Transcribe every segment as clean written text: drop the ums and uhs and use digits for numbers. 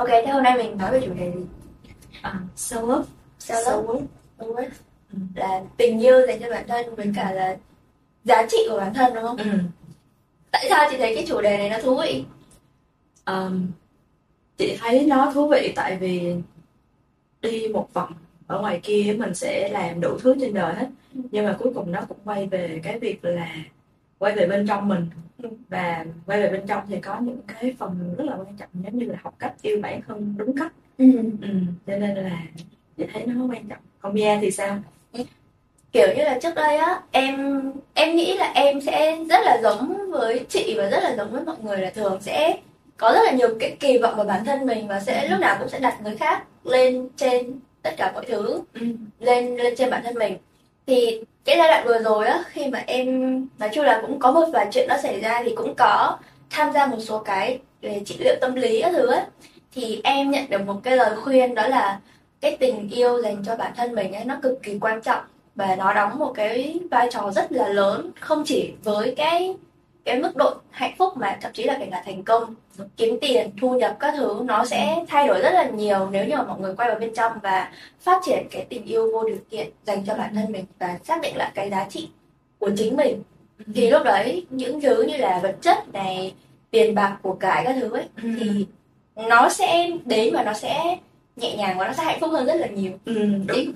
Ok, thế hôm nay mình nói về chủ đề gì? Self-love. Self-love là tình yêu dành cho bản thân với cả là giá trị của bản thân, đúng không? Tại sao chị thấy cái chủ đề này nó thú vị? Chị thấy nó thú vị tại vì đi một vòng ở ngoài kia mình sẽ làm đủ thứ trên đời hết, nhưng mà cuối cùng nó cũng quay về cái việc là quay về bên trong mình. Và quay về bên trong thì có những cái phần rất là quan trọng, giống như là học cách yêu bản thân đúng cách. Cho nên là chị thấy nó quan trọng. Còn Mia thì sao? Kiểu như là trước đây á, em nghĩ là em sẽ rất là giống với chị và rất là giống với mọi người, là thường sẽ có rất là nhiều cái kỳ vọng vào bản thân mình và sẽ lúc nào cũng sẽ đặt người khác lên trên tất cả mọi thứ, lên trên bản thân mình. Thì cái giai đoạn vừa rồi á, khi mà em nói chung là cũng có một vài chuyện nó xảy ra, thì cũng có tham gia một số cái về trị liệu tâm lý các thứ ấy, thì em nhận được một cái lời khuyên, đó là cái tình yêu dành cho bản thân mình ấy, nó cực kỳ quan trọng và nó đóng một cái vai trò rất là lớn, không chỉ với cái mức độ hạnh phúc mà thậm chí là kể cả thành công, kiếm tiền, thu nhập các thứ, nó sẽ thay đổi rất là nhiều nếu như mà mọi người quay vào bên trong và phát triển cái tình yêu vô điều kiện dành cho bản thân mình và xác định lại cái giá trị của chính mình. Thì lúc đấy những thứ như là vật chất này, tiền bạc, của cải các thứ ấy, thì nó sẽ đến và nó sẽ nhẹ nhàng và nó sẽ hạnh phúc hơn rất là nhiều.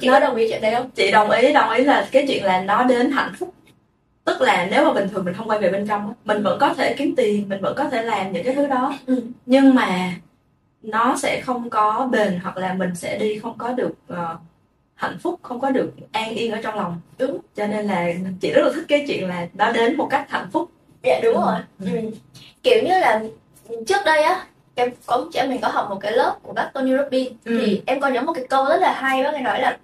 Chị có đồng ý chuyện đấy không? Chị đồng ý là cái chuyện là nó đến hạnh phúc. Tức là nếu mà bình thường mình không quay về bên trong, mình vẫn có thể kiếm tiền, mình vẫn có thể làm những cái thứ đó, nhưng mà nó sẽ không có bền, hoặc là mình sẽ đi không có được hạnh phúc, không có được an yên ở trong lòng. Đúng. Cho nên là chị rất là thích cái chuyện là nó đến một cách hạnh phúc. Dạ đúng rồi. Kiểu như là trước đây á, em có chị em mình có học một cái lớp của bác Tony Robbins, thì em có nhớ một cái câu rất là hay, bác ấy nói là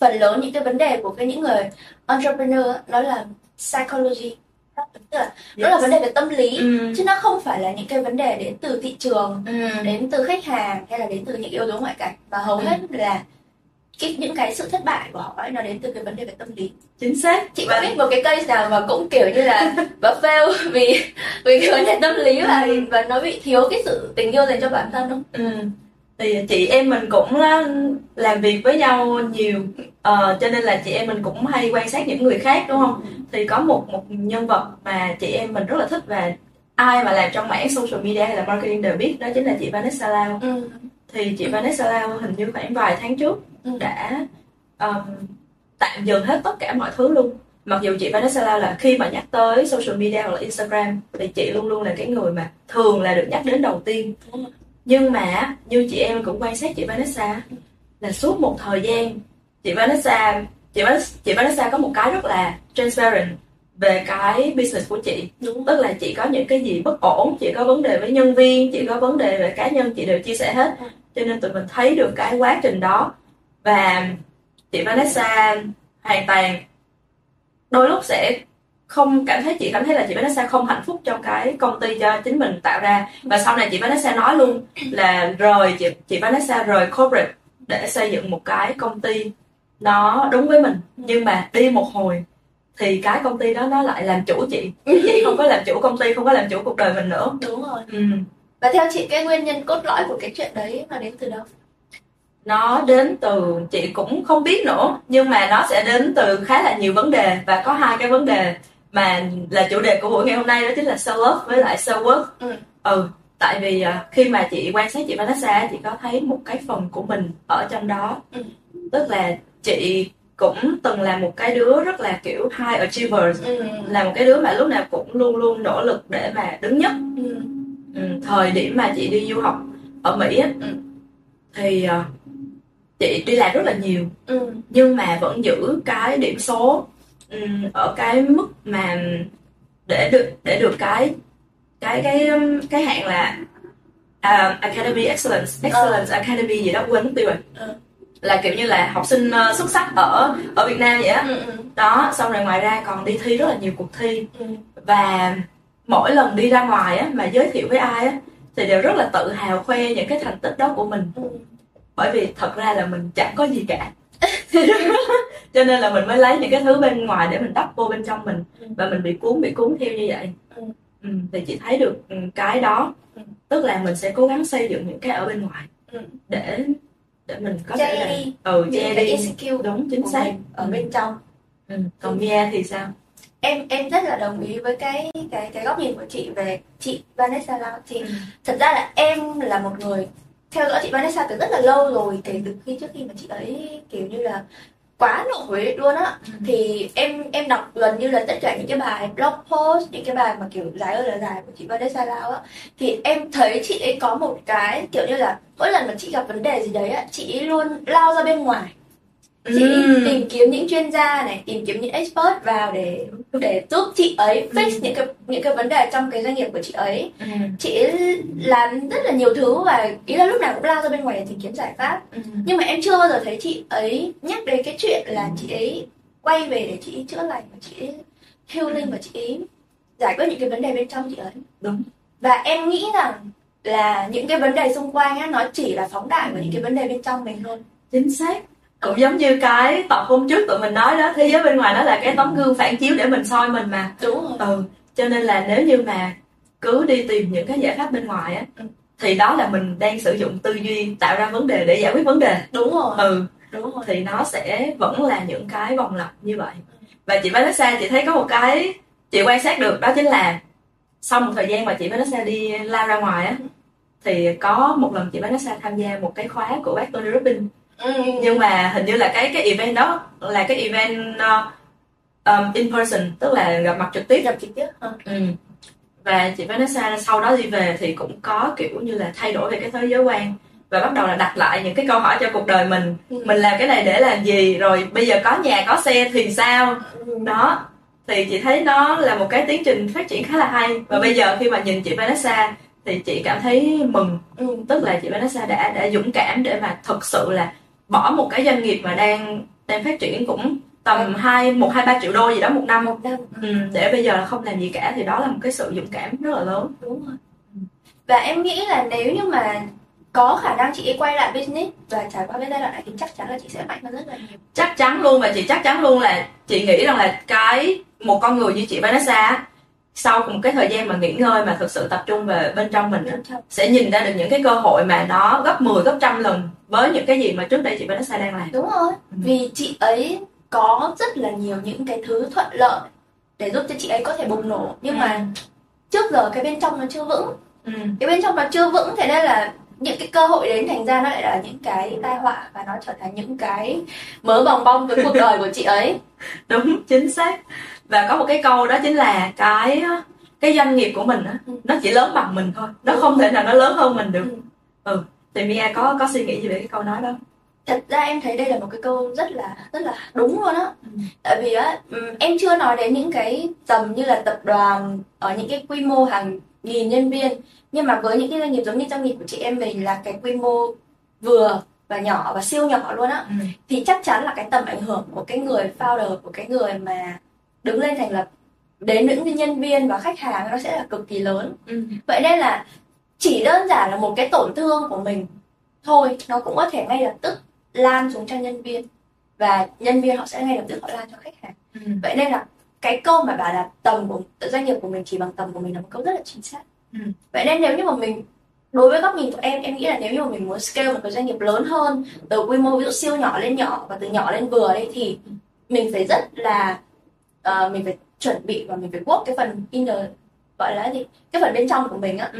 phần lớn những cái vấn đề của những người entrepreneur đó là psychology, tức là nó là vấn đề về tâm lý, chứ nó không phải là những cái vấn đề đến từ thị trường, đến từ khách hàng hay là đến từ những yếu tố ngoại cảnh. Và hầu hết là những cái sự thất bại của họ ấy, nó đến từ cái vấn đề về tâm lý. Chính xác. Chị có biết một cái case nào mà cũng kiểu như là bà fail vì cái vấn đề tâm lý và nó bị thiếu cái sự tình yêu dành cho bản thân không? Thì chị em mình cũng làm việc với nhau nhiều, cho nên là chị em mình cũng hay quan sát những người khác, đúng không? Thì có một nhân vật mà chị em mình rất là thích và ai mà làm trong mảng social media hay là marketing đều biết, đó chính là chị Vanessa Lau. Thì chị Vanessa Lau hình như khoảng vài tháng trước đã tạm dừng hết tất cả mọi thứ luôn. Mặc dù chị Vanessa Lau là khi mà nhắc tới social media hoặc là Instagram thì chị luôn luôn là cái người mà thường là được nhắc đến đầu tiên. Nhưng mà như chị em cũng quan sát chị Vanessa, là suốt một thời gian chị Vanessa có một cái rất là transparent về cái business của chị. Đúng. Tức là chị có những cái gì bất ổn, chị có vấn đề với nhân viên, chị có vấn đề về cá nhân, chị đều chia sẻ hết. Cho nên tụi mình thấy được cái quá trình đó. Và chị Vanessa hoàn toàn đôi lúc sẽ không cảm thấy, chị cảm thấy là chị Vanessa không hạnh phúc trong cái công ty cho chính mình tạo ra. Và sau này chị Vanessa nói luôn là chị Vanessa rời corporate để xây dựng một cái công ty nó đúng với mình. Nhưng mà đi một hồi thì cái công ty đó nó lại làm chủ chị. Chị không có làm chủ công ty, không có làm chủ cuộc đời mình nữa. Đúng rồi. Và theo chị, cái nguyên nhân cốt lõi của cái chuyện đấy nó đến từ đâu? Nó đến từ, chị cũng không biết nữa, nhưng mà nó sẽ đến từ khá là nhiều vấn đề. Và có hai cái vấn đề mà là chủ đề của buổi ngày hôm nay, đó chính là self-love với lại self-worth. Tại vì khi mà chị quan sát chị Vanessa, chị có thấy một cái phần của mình ở trong đó. Tức là chị cũng từng là một cái đứa rất là kiểu high achiever, là một cái đứa mà lúc nào cũng luôn luôn nỗ lực để mà đứng nhất. Thời điểm mà chị đi du học ở Mỹ ấy, thì chị đi làm rất là nhiều, nhưng mà vẫn giữ cái điểm số ở cái mức mà để được cái hạng là Academy Excellence Academy gì đó, quên mất tiêu rồi. Là kiểu như là học sinh xuất sắc ở Việt Nam vậy á. Đó, xong rồi ngoài ra còn đi thi rất là nhiều cuộc thi. Và mỗi lần đi ra ngoài á, mà giới thiệu với ai á, thì đều rất là tự hào khoe những cái thành tích đó của mình. Bởi vì thật ra là mình chẳng có gì cả. Cho nên là mình mới lấy những cái thứ bên ngoài để mình đắp vô bên trong mình. Và mình bị cuốn theo như vậy. Thì chị thấy được cái đó. Tức là mình sẽ cố gắng xây dựng những cái ở bên ngoài để mình có thể là skill đúng chính xác ở bên trong. Còn Mia thì sao? Em rất là đồng ý với cái góc nhìn của chị về chị Vanessa Lau. Thật ra là em là một người theo dõi chị Vanessa từ rất là lâu rồi, kể từ khi trước khi mà chị ấy kiểu như là quá nổi luôn á. Thì em đọc gần như là tất cả những cái bài blog post, những cái bài mà kiểu dài ơi là dài của chị Vanessa Lau á, thì em thấy chị ấy có một cái kiểu như là mỗi lần mà chị gặp vấn đề gì đấy á, chị ấy luôn lao ra bên ngoài, chị tìm kiếm những chuyên gia này, tìm kiếm những expert vào để giúp chị ấy fix những cái vấn đề trong cái doanh nghiệp của chị ấy. Chị ấy làm rất là nhiều thứ và ý là lúc nào cũng lao ra bên ngoài để tìm kiếm giải pháp. Nhưng mà em chưa bao giờ thấy chị ấy nhắc đến cái chuyện là chị ấy quay về để chị ấy chữa lành và chị ấy healing và chị ấy giải quyết những cái vấn đề bên trong chị ấy. Đúng. Và em nghĩ rằng là những cái vấn đề xung quanh á, nó chỉ là phóng đại của những cái vấn đề bên trong mình thôi. Chính xác. Cũng giống như cái tập hôm trước tụi mình nói đó, thế giới bên ngoài đó là cái tấm gương phản chiếu để mình soi mình mà. Đúng rồi. Cho nên là nếu như mà cứ đi tìm những cái giải pháp bên ngoài á, thì đó là mình đang sử dụng tư duy tạo ra vấn đề để giải quyết vấn đề. Đúng rồi. Đúng rồi. Thì nó sẽ vẫn là những cái vòng lặp như vậy. Và chị Vanessa, chị thấy có một cái chị quan sát được, đó chính là sau một thời gian mà chị Vanessa đi lao ra ngoài á, thì có một lần chị Vanessa tham gia một cái khóa của bác Tony Robbins. Nhưng mà hình như là cái event đó là cái event in person, tức là gặp mặt trực tiếp. Và chị Vanessa sau đó đi về thì cũng có kiểu như là thay đổi về cái thế giới quan và bắt đầu là đặt lại những cái câu hỏi cho cuộc đời mình. Mình làm cái này để làm gì, rồi bây giờ có nhà có xe thì sao đó. Thì chị thấy nó là một cái tiến trình phát triển khá là hay. Và bây giờ khi mà nhìn chị Vanessa thì chị cảm thấy mừng. Tức là chị Vanessa đã dũng cảm để mà thực sự là bỏ một cái doanh nghiệp mà đang phát triển cũng tầm 1-2-3 triệu đô gì đó một năm. Để bây giờ là không làm gì cả, thì đó là một cái sự dũng cảm rất là lớn. Đúng rồi. Và em nghĩ là nếu như mà có khả năng chị ấy quay lại business và trải qua cái giai đoạn này thì chắc chắn là chị sẽ mạnh hơn rất là nhiều. Chắc chắn luôn. Và chị chắc chắn luôn là chị nghĩ rằng là cái một con người như chị Vanessa sau một cái thời gian mà nghỉ ngơi mà thực sự tập trung về bên trong mình sẽ nhìn ra được những cái cơ hội mà nó gấp 10, gấp trăm lần với những cái gì mà trước đây chị Vanessa đang làm. Đúng rồi. Vì chị ấy có rất là nhiều những cái thứ thuận lợi để giúp cho chị ấy có thể bùng nổ. Nhưng mà trước giờ cái bên trong nó chưa vững. Cái bên trong nó chưa vững, thế nên là những cái cơ hội đến thành ra nó lại là những cái tai họa và nó trở thành những cái mớ bòng bong với cuộc đời của chị ấy. Đúng, chính xác. Và có một cái câu đó chính là cái doanh nghiệp của mình á, nó chỉ lớn bằng mình thôi, nó không thể nào nó lớn hơn mình được. Thì Mia có suy nghĩ gì về cái câu nói đó? Thật ra em thấy đây là một cái câu rất là đúng luôn á. Tại vì á, em chưa nói đến những cái tầm như là tập đoàn ở những cái quy mô hàng nghìn nhân viên, nhưng mà với những cái doanh nghiệp giống như doanh nghiệp của chị em mình là cái quy mô vừa và nhỏ và siêu nhỏ luôn á, thì chắc chắn là cái tầm ảnh hưởng của cái người founder, của cái người mà đứng lên thành lập đến những nhân viên và khách hàng nó sẽ là cực kỳ lớn. Vậy nên là chỉ đơn giản là một cái tổn thương của mình thôi, nó cũng có thể ngay lập tức lan xuống cho nhân viên, và nhân viên họ sẽ ngay lập tức họ lan cho khách hàng. Vậy nên là cái câu mà bảo là tầm của doanh nghiệp của mình chỉ bằng tầm của mình là một câu rất là chính xác. Vậy nên nếu như mà mình, đối với góc nhìn của em nghĩ là nếu như mà mình muốn scale một cái doanh nghiệp lớn hơn, từ quy mô ví dụ siêu nhỏ lên nhỏ và từ nhỏ lên vừa đấy, thì mình phải rất là mình phải chuẩn bị và mình phải work cái phần inner, gọi là gì, cái phần bên trong của mình á,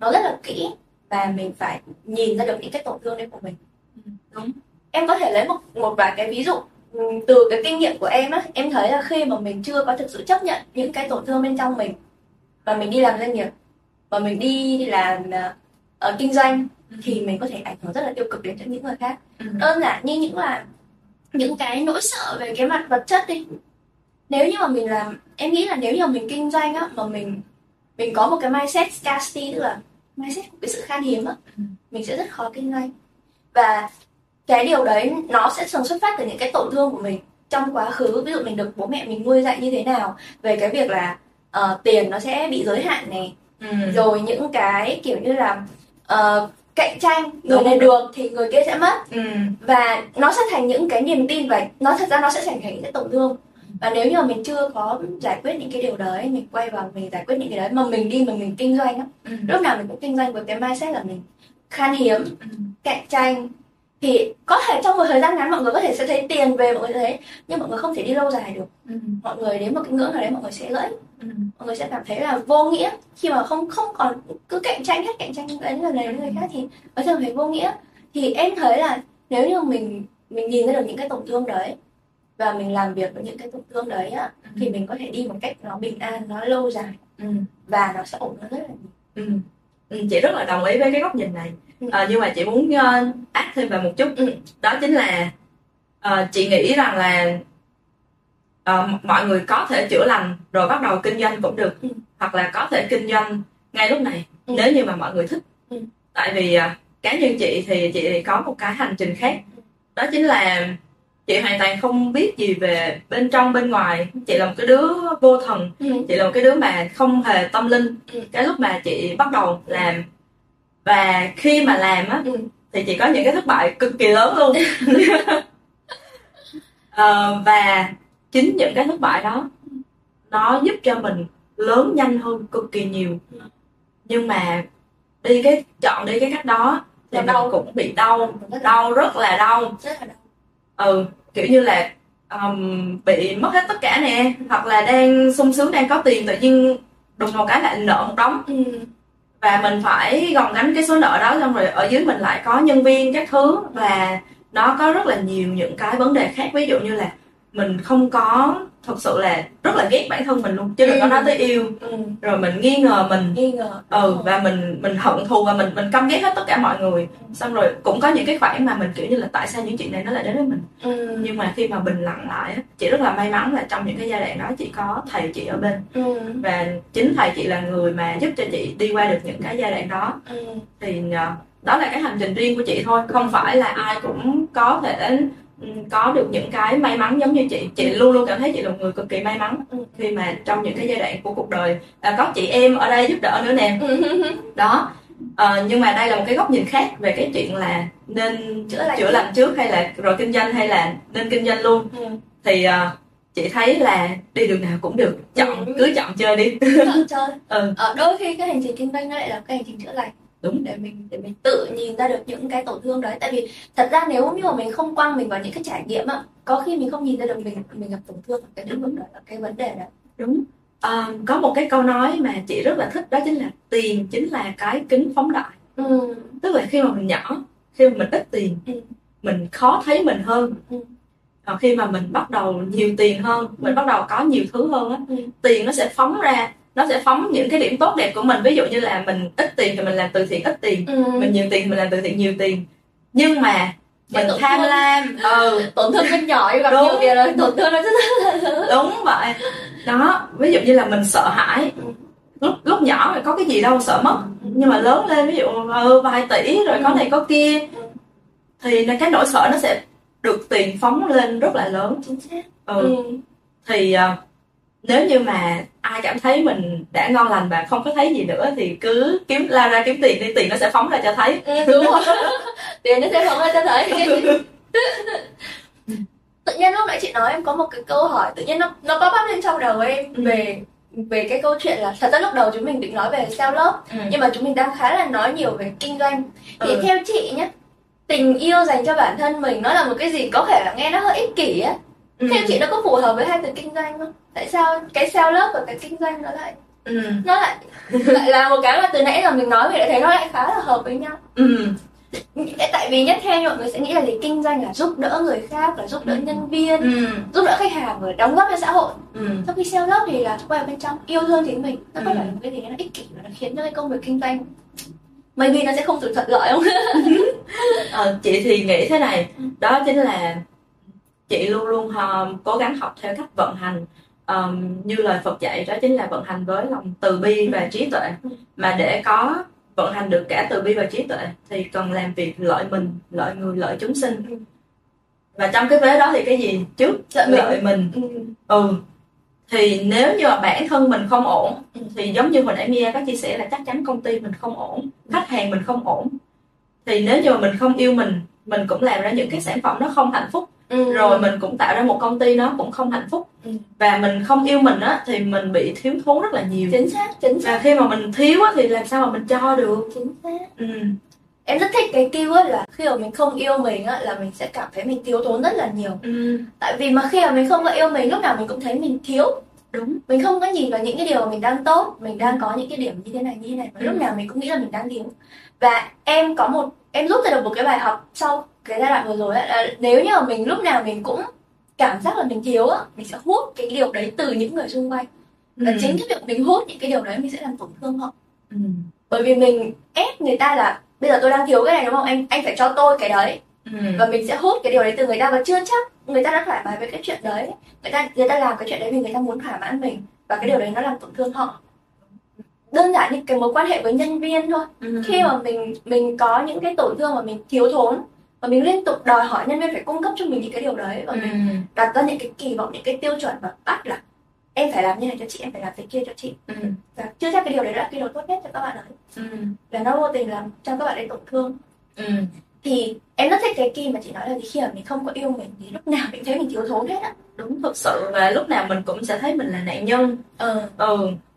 nó rất là kỹ, và mình phải nhìn ra được những cái tổn thương đấy của mình. Đúng. Em có thể lấy một vài cái ví dụ từ cái kinh nghiệm của em á. Em thấy là khi mà mình chưa có thực sự chấp nhận những cái tổn thương bên trong mình, và mình đi làm doanh nghiệp và mình đi làm kinh doanh, thì mình có thể ảnh hưởng rất là tiêu cực đến cho những người khác. Đơn giản như những cái nỗi sợ về cái mặt vật chất đi. Nếu như mà mình làm, em nghĩ là nếu như mà mình kinh doanh á, mà mình có một cái mindset scarcity, tức là mindset của cái sự khan hiếm á, mình sẽ rất khó kinh doanh. Và cái điều đấy nó sẽ thường xuất phát từ những cái tổn thương của mình trong quá khứ. Ví dụ mình được bố mẹ mình nuôi dạy như thế nào về cái việc là tiền nó sẽ bị giới hạn này, rồi những cái kiểu như là cạnh tranh, người này được thì người kia sẽ mất. Và nó sẽ thành những cái niềm tin, và nó thật ra nó sẽ thành những cái tổn thương. Và nếu như mà mình chưa có giải quyết những cái điều đấy, mình quay vào mình giải quyết những cái đấy, mà mình đi mình kinh doanh á, lúc nào mình cũng kinh doanh với cái mindset là mình khan hiếm, cạnh tranh, thì có thể trong một thời gian ngắn mọi người có thể sẽ thấy tiền về, mọi người thấy, nhưng mọi người không thể đi lâu dài được. Mọi người đến một cái ngưỡng nào đấy mọi người sẽ lỡ, mọi người sẽ cảm thấy là vô nghĩa khi mà không còn cứ cạnh tranh đến lần này đến người khác thì ở trường thấy vô nghĩa. Thì em thấy là nếu như mình nhìn ra được những cái tổn thương đấy và mình làm việc với những cái tổn thương đấy á, thì mình có thể đi một cách nó bình an, nó lâu dài, và nó sẽ ổn hơn rất là nhiều. Chị rất là đồng ý với cái góc nhìn này. Nhưng mà chị muốn add thêm vào một chút, đó chính là chị nghĩ rằng là mọi người có thể chữa lành rồi bắt đầu kinh doanh cũng được, hoặc là có thể kinh doanh ngay lúc này nếu như mà mọi người thích. Tại vì cá nhân chị thì chị có một cái hành trình khác, đó chính là chị hoàn toàn không biết gì về bên trong bên ngoài. Chị là một cái đứa vô thần, chị là một cái đứa mà không hề tâm linh. Cái lúc mà chị bắt đầu làm, và khi mà làm á, thì chị có những cái thất bại cực kỳ lớn luôn. Và chính những cái thất bại đó nó giúp cho mình lớn nhanh hơn cực kỳ nhiều. Nhưng mà chọn đi cái cách đó thì đau, cũng bị đau rất là đau. Kiểu như là bị mất hết tất cả nè, hoặc là đang sung sướng đang có tiền tự nhiên đùng một cái lại nợ một đống, và mình phải gồng gánh cái số nợ đó, xong rồi ở dưới mình lại có nhân viên các thứ, và nó có rất là nhiều những cái vấn đề khác. Ví dụ như là mình không có, thật sự là rất là ghét bản thân mình luôn, chứ đừng có nói tới yêu. Rồi mình nghi ngờ mình. Và mình hận thù, và mình căm ghét hết tất cả mọi người. Xong rồi cũng có những cái khoản mà mình kiểu như là tại sao những chuyện này nó lại đến với mình. Nhưng mà khi mà bình lặng lại, chị rất là may mắn là trong những cái giai đoạn đó chị có thầy chị ở bên. Và chính thầy chị là người mà giúp cho chị đi qua được những cái giai đoạn đó. Thì đó là cái hành trình riêng của chị thôi, không phải là ai cũng có thể có được những cái may mắn giống như chị. Chị luôn luôn cảm thấy chị là một người cực kỳ may mắn khi mà trong những cái giai đoạn của cuộc đời có chị em ở đây giúp đỡ nữa nè. Đó. Nhưng mà đây là một cái góc nhìn khác về cái chuyện là nên chữa lành trước hay là rồi kinh doanh, hay là nên kinh doanh luôn. Thì chị thấy là đi đường nào cũng được, cứ chọn chơi đi. Đôi khi cái hành trình kinh doanh nó lại là cái hành trình chữa lành. Đúng, để mình tự nhìn ra được những cái tổn thương đấy. Tại vì thật ra nếu như mà mình không quăng mình vào những cái trải nghiệm á, có khi mình không nhìn ra được mình gặp tổn thương cái lĩnh vực đó, cái vấn đề đó. Đúng. Có một cái câu nói mà chị rất là thích, đó chính là tiền chính là cái kính phóng đại. Tức là khi mà mình nhỏ, khi mà mình ít tiền, mình khó thấy mình hơn. Còn khi mà mình bắt đầu nhiều tiền hơn, mình bắt đầu có nhiều thứ hơn á, tiền nó sẽ phóng ra. Nó sẽ phóng những cái điểm tốt đẹp của mình. Ví dụ như là mình ít tiền thì mình làm từ thiện ít tiền, mình nhiều tiền thì mình làm từ thiện nhiều tiền. Nhưng mà mình tham lam, tổn thương bên nhỏ gặp nhiều tiền rồi tổn thương nó rất là đúng vậy. Đó, ví dụ như là mình sợ hãi. Lúc nhỏ thì có cái gì đâu sợ mất, nhưng mà lớn lên ví dụ vài tỷ rồi có này có kia, thì cái nỗi sợ nó sẽ được tiền phóng lên rất là lớn. Thì nếu như mà ai cảm thấy mình đã ngon lành và không có thấy gì nữa thì cứ lao ra kiếm tiền đi, tiền nó sẽ phóng ra cho thấy. Đúng rồi. Tiền nó sẽ phóng ra cho thấy. Tự nhiên lúc nãy chị nói em có một cái câu hỏi tự nhiên nó pop up lên trong đầu em về cái câu chuyện là thật ra lúc đầu chúng mình định nói về self love, nhưng mà chúng mình đang khá là nói nhiều về kinh doanh. Thì theo chị nhé, tình yêu dành cho bản thân mình nó là một cái gì có thể là nghe nó hơi ích kỷ á. Theo chị nó có phù hợp với hai từ kinh doanh không? Tại sao cái self love và cái kinh doanh nó lại là một cái mà từ nãy giờ mình nói thì lại thấy nó lại khá là hợp với nhau. Tại vì nhất theo mọi người sẽ nghĩ là gì, kinh doanh là giúp đỡ người khác, là giúp đỡ nhân viên, giúp đỡ khách hàng, rồi đóng góp cho xã hội. Sau khi self love thì là quay vào bên trong yêu thương chính mình. Nó có phải là một cái gì nó ích kỷ mà nó khiến cho cái công việc kinh doanh maybe nó sẽ không được thuận lợi không? Chị thì nghĩ thế này, đó chính là chị luôn luôn cố gắng học theo cách vận hành như lời Phật dạy, đó chính là vận hành với lòng từ bi và trí tuệ. Mà để có vận hành được cả từ bi và trí tuệ thì cần làm việc lợi mình, lợi người, lợi chúng sinh. Và trong cái vế đó thì cái gì trước? Lợi mình. Thì nếu như mà bản thân mình không ổn thì giống như hồi nãy Mia có chia sẻ là chắc chắn công ty mình không ổn, khách hàng mình không ổn. Thì nếu như mà mình không yêu mình cũng làm ra những cái sản phẩm nó không hạnh phúc. rồi mình cũng tạo ra một công ty nó cũng không hạnh phúc, và mình không yêu mình á thì mình bị thiếu thốn rất là nhiều. Chính xác. Và khi mà mình thiếu á thì làm sao mà mình cho được. Em rất thích cái kêu á là khi mà mình không yêu mình á là mình sẽ cảm thấy mình thiếu thốn rất là nhiều. Tại vì mà khi mà mình không có yêu mình, lúc nào mình cũng thấy mình thiếu. Đúng. Mình không có nhìn vào những cái điều mà mình đang tốt, mình đang có những cái điểm như thế này mà lúc nào mình cũng nghĩ là mình đang thiếu. Và em có một, em rút ra được một cái bài học sau cái giai đoạn vừa rồi ấy, là nếu như mà mình lúc nào mình cũng cảm giác là mình thiếu á, mình sẽ hút cái điều đấy từ những người xung quanh. Và chính cái việc mình hút những cái điều đấy mình sẽ làm tổn thương họ. Bởi vì mình ép người ta là bây giờ tôi đang thiếu cái này đúng không, anh phải cho tôi cái đấy. Và mình sẽ hút cái điều đấy từ người ta, và chưa chắc người ta đã thoải mái với cái chuyện đấy. Người ta làm cái chuyện đấy vì người ta muốn thỏa mãn mình, và cái điều đấy nó làm tổn thương họ. Đơn giản như cái mối quan hệ với nhân viên thôi. Khi mà mình có những cái tổn thương mà mình thiếu thốn, và mình liên tục đòi hỏi nhân viên phải cung cấp cho mình những cái điều đấy, và mình đặt ra những cái kỳ vọng, những cái tiêu chuẩn, và bắt là em phải làm như này cho chị, em phải làm cái kia cho chị. Và chưa chắc cái điều đấy đã là cái điều tốt nhất cho các bạn ấy, và nó vô tình làm cho các bạn ấy tổn thương. Thì em rất thích cái kia mà chị nói là khi mà mình không có yêu mình thì lúc nào mình thấy mình thiếu thốn hết á. Đúng, thực sự. Và lúc nào mình cũng sẽ thấy mình là nạn nhân.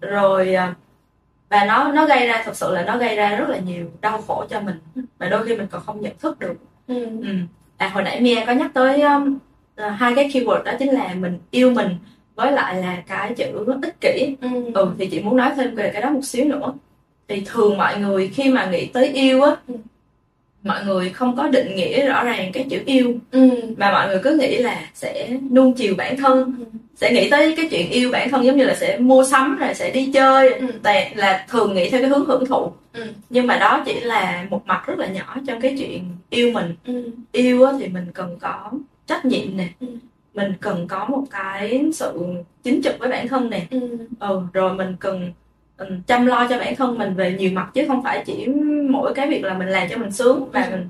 Rồi. Và nó gây ra, thực sự là nó gây ra rất là nhiều đau khổ cho mình, và đôi khi mình còn không nhận thức được. Hồi nãy Mia có nhắc tới hai cái keyword, đó chính là mình yêu mình với lại là cái chữ ích kỷ. Thì chị muốn nói thêm về cái đó một xíu nữa. Thì thường mọi người khi mà nghĩ tới yêu á, mọi người không có định nghĩa rõ ràng cái chữ yêu, mà mọi người cứ nghĩ là sẽ nuông chiều bản thân, sẽ nghĩ tới cái chuyện yêu bản thân giống như là sẽ mua sắm, rồi sẽ đi chơi, là thường nghĩ theo cái hướng hưởng thụ. Nhưng mà đó chỉ là một mặt rất là nhỏ trong cái chuyện yêu mình. Yêu thì mình cần có trách nhiệm nè, mình cần có một cái sự chính trực với bản thân nè, rồi mình cần chăm lo cho bản thân mình về nhiều mặt, chứ không phải chỉ mỗi cái việc là mình làm cho mình sướng. Và mình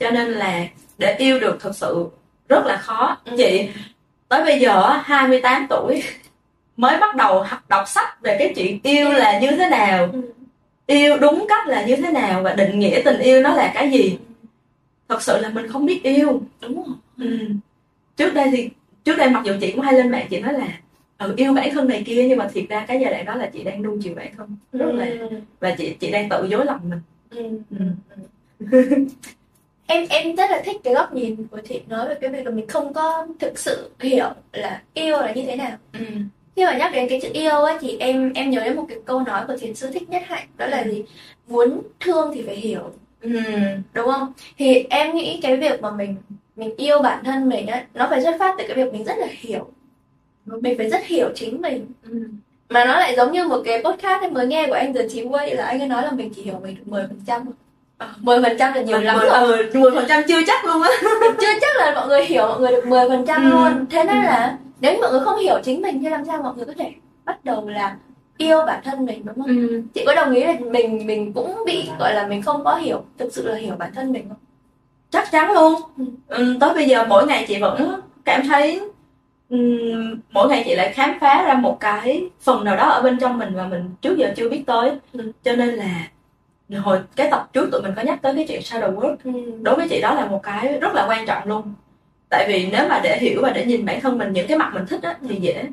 cho nên là để yêu được thực sự rất là khó. Chị tới bây giờ 28 tuổi mới bắt đầu đọc sách về cái chuyện yêu là như thế nào, yêu đúng cách là như thế nào, và định nghĩa tình yêu nó là cái gì. Thật sự là mình không biết yêu. Đúng không? Trước đây mặc dù chị cũng hay lên mạng chị nói là yêu bản thân này kia, nhưng mà thiệt ra cái giai đoạn đó là chị đang nuông chiều bản thân rất là, và chị đang tự dối lòng mình. Em rất là thích cái góc nhìn của chị nói về cái việc là mình không có thực sự hiểu là yêu là như thế nào. Khi mà nhắc đến cái chữ yêu ấy, thì em nhớ đến một cái câu nói của thiền sư Thích Nhất Hạnh, đó là gì? Muốn thương thì phải hiểu. Đúng không? Thì em nghĩ cái việc mà mình yêu bản thân mình ấy, nó phải xuất phát từ cái việc mình rất là hiểu. Mình phải rất hiểu chính mình. Mà nó lại giống như một cái podcast em mới nghe của anh Dừa Chí Quay, là anh ấy nói là mình chỉ hiểu mình được 10%. 10% là nhiều lắm rồi. 10% chưa chắc luôn á. Chưa chắc là mọi người hiểu mọi người được 10% luôn. Thế nên là nếu mọi người không hiểu chính mình thì làm sao mọi người có thể bắt đầu là yêu bản thân mình, đúng không? Chị có đồng ý là mình cũng bị gọi là mình không có hiểu, thực sự là hiểu bản thân mình không? Chắc chắn luôn. Tới bây giờ mỗi ngày chị vẫn cảm thấy, mỗi ngày chị lại khám phá ra một cái phần nào đó ở bên trong mình mà mình trước giờ chưa biết tới. Cho nên là hồi cái tập trước tụi mình có nhắc tới cái chuyện shadow work. Đối với chị đó là một cái rất là quan trọng luôn. Tại vì nếu mà để hiểu và để nhìn bản thân mình, những cái mặt mình thích á thì dễ,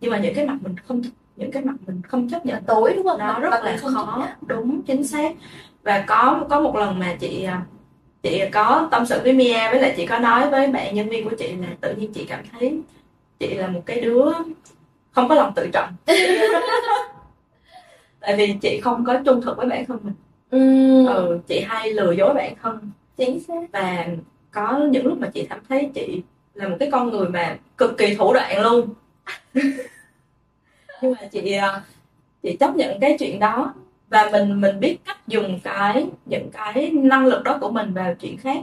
nhưng mà những cái mặt mình không, những cái mặt mình không chấp nhận, tối đúng không, nó rất là khó. Đúng, chính xác. Và có một lần mà chị có tâm sự với Mia, với lại chị có nói với bạn nhân viên của chị là tự nhiên chị cảm thấy chị là một cái đứa không có lòng tự trọng. Tại vì chị không có trung thực với bản thân mình. Chị hay lừa dối bản thân. Chính xác. Và có những lúc mà chị cảm thấy chị là một cái con người mà cực kỳ thủ đoạn luôn. Nhưng mà chị chấp nhận cái chuyện đó, và mình biết cách dùng những cái năng lực đó của mình vào chuyện khác,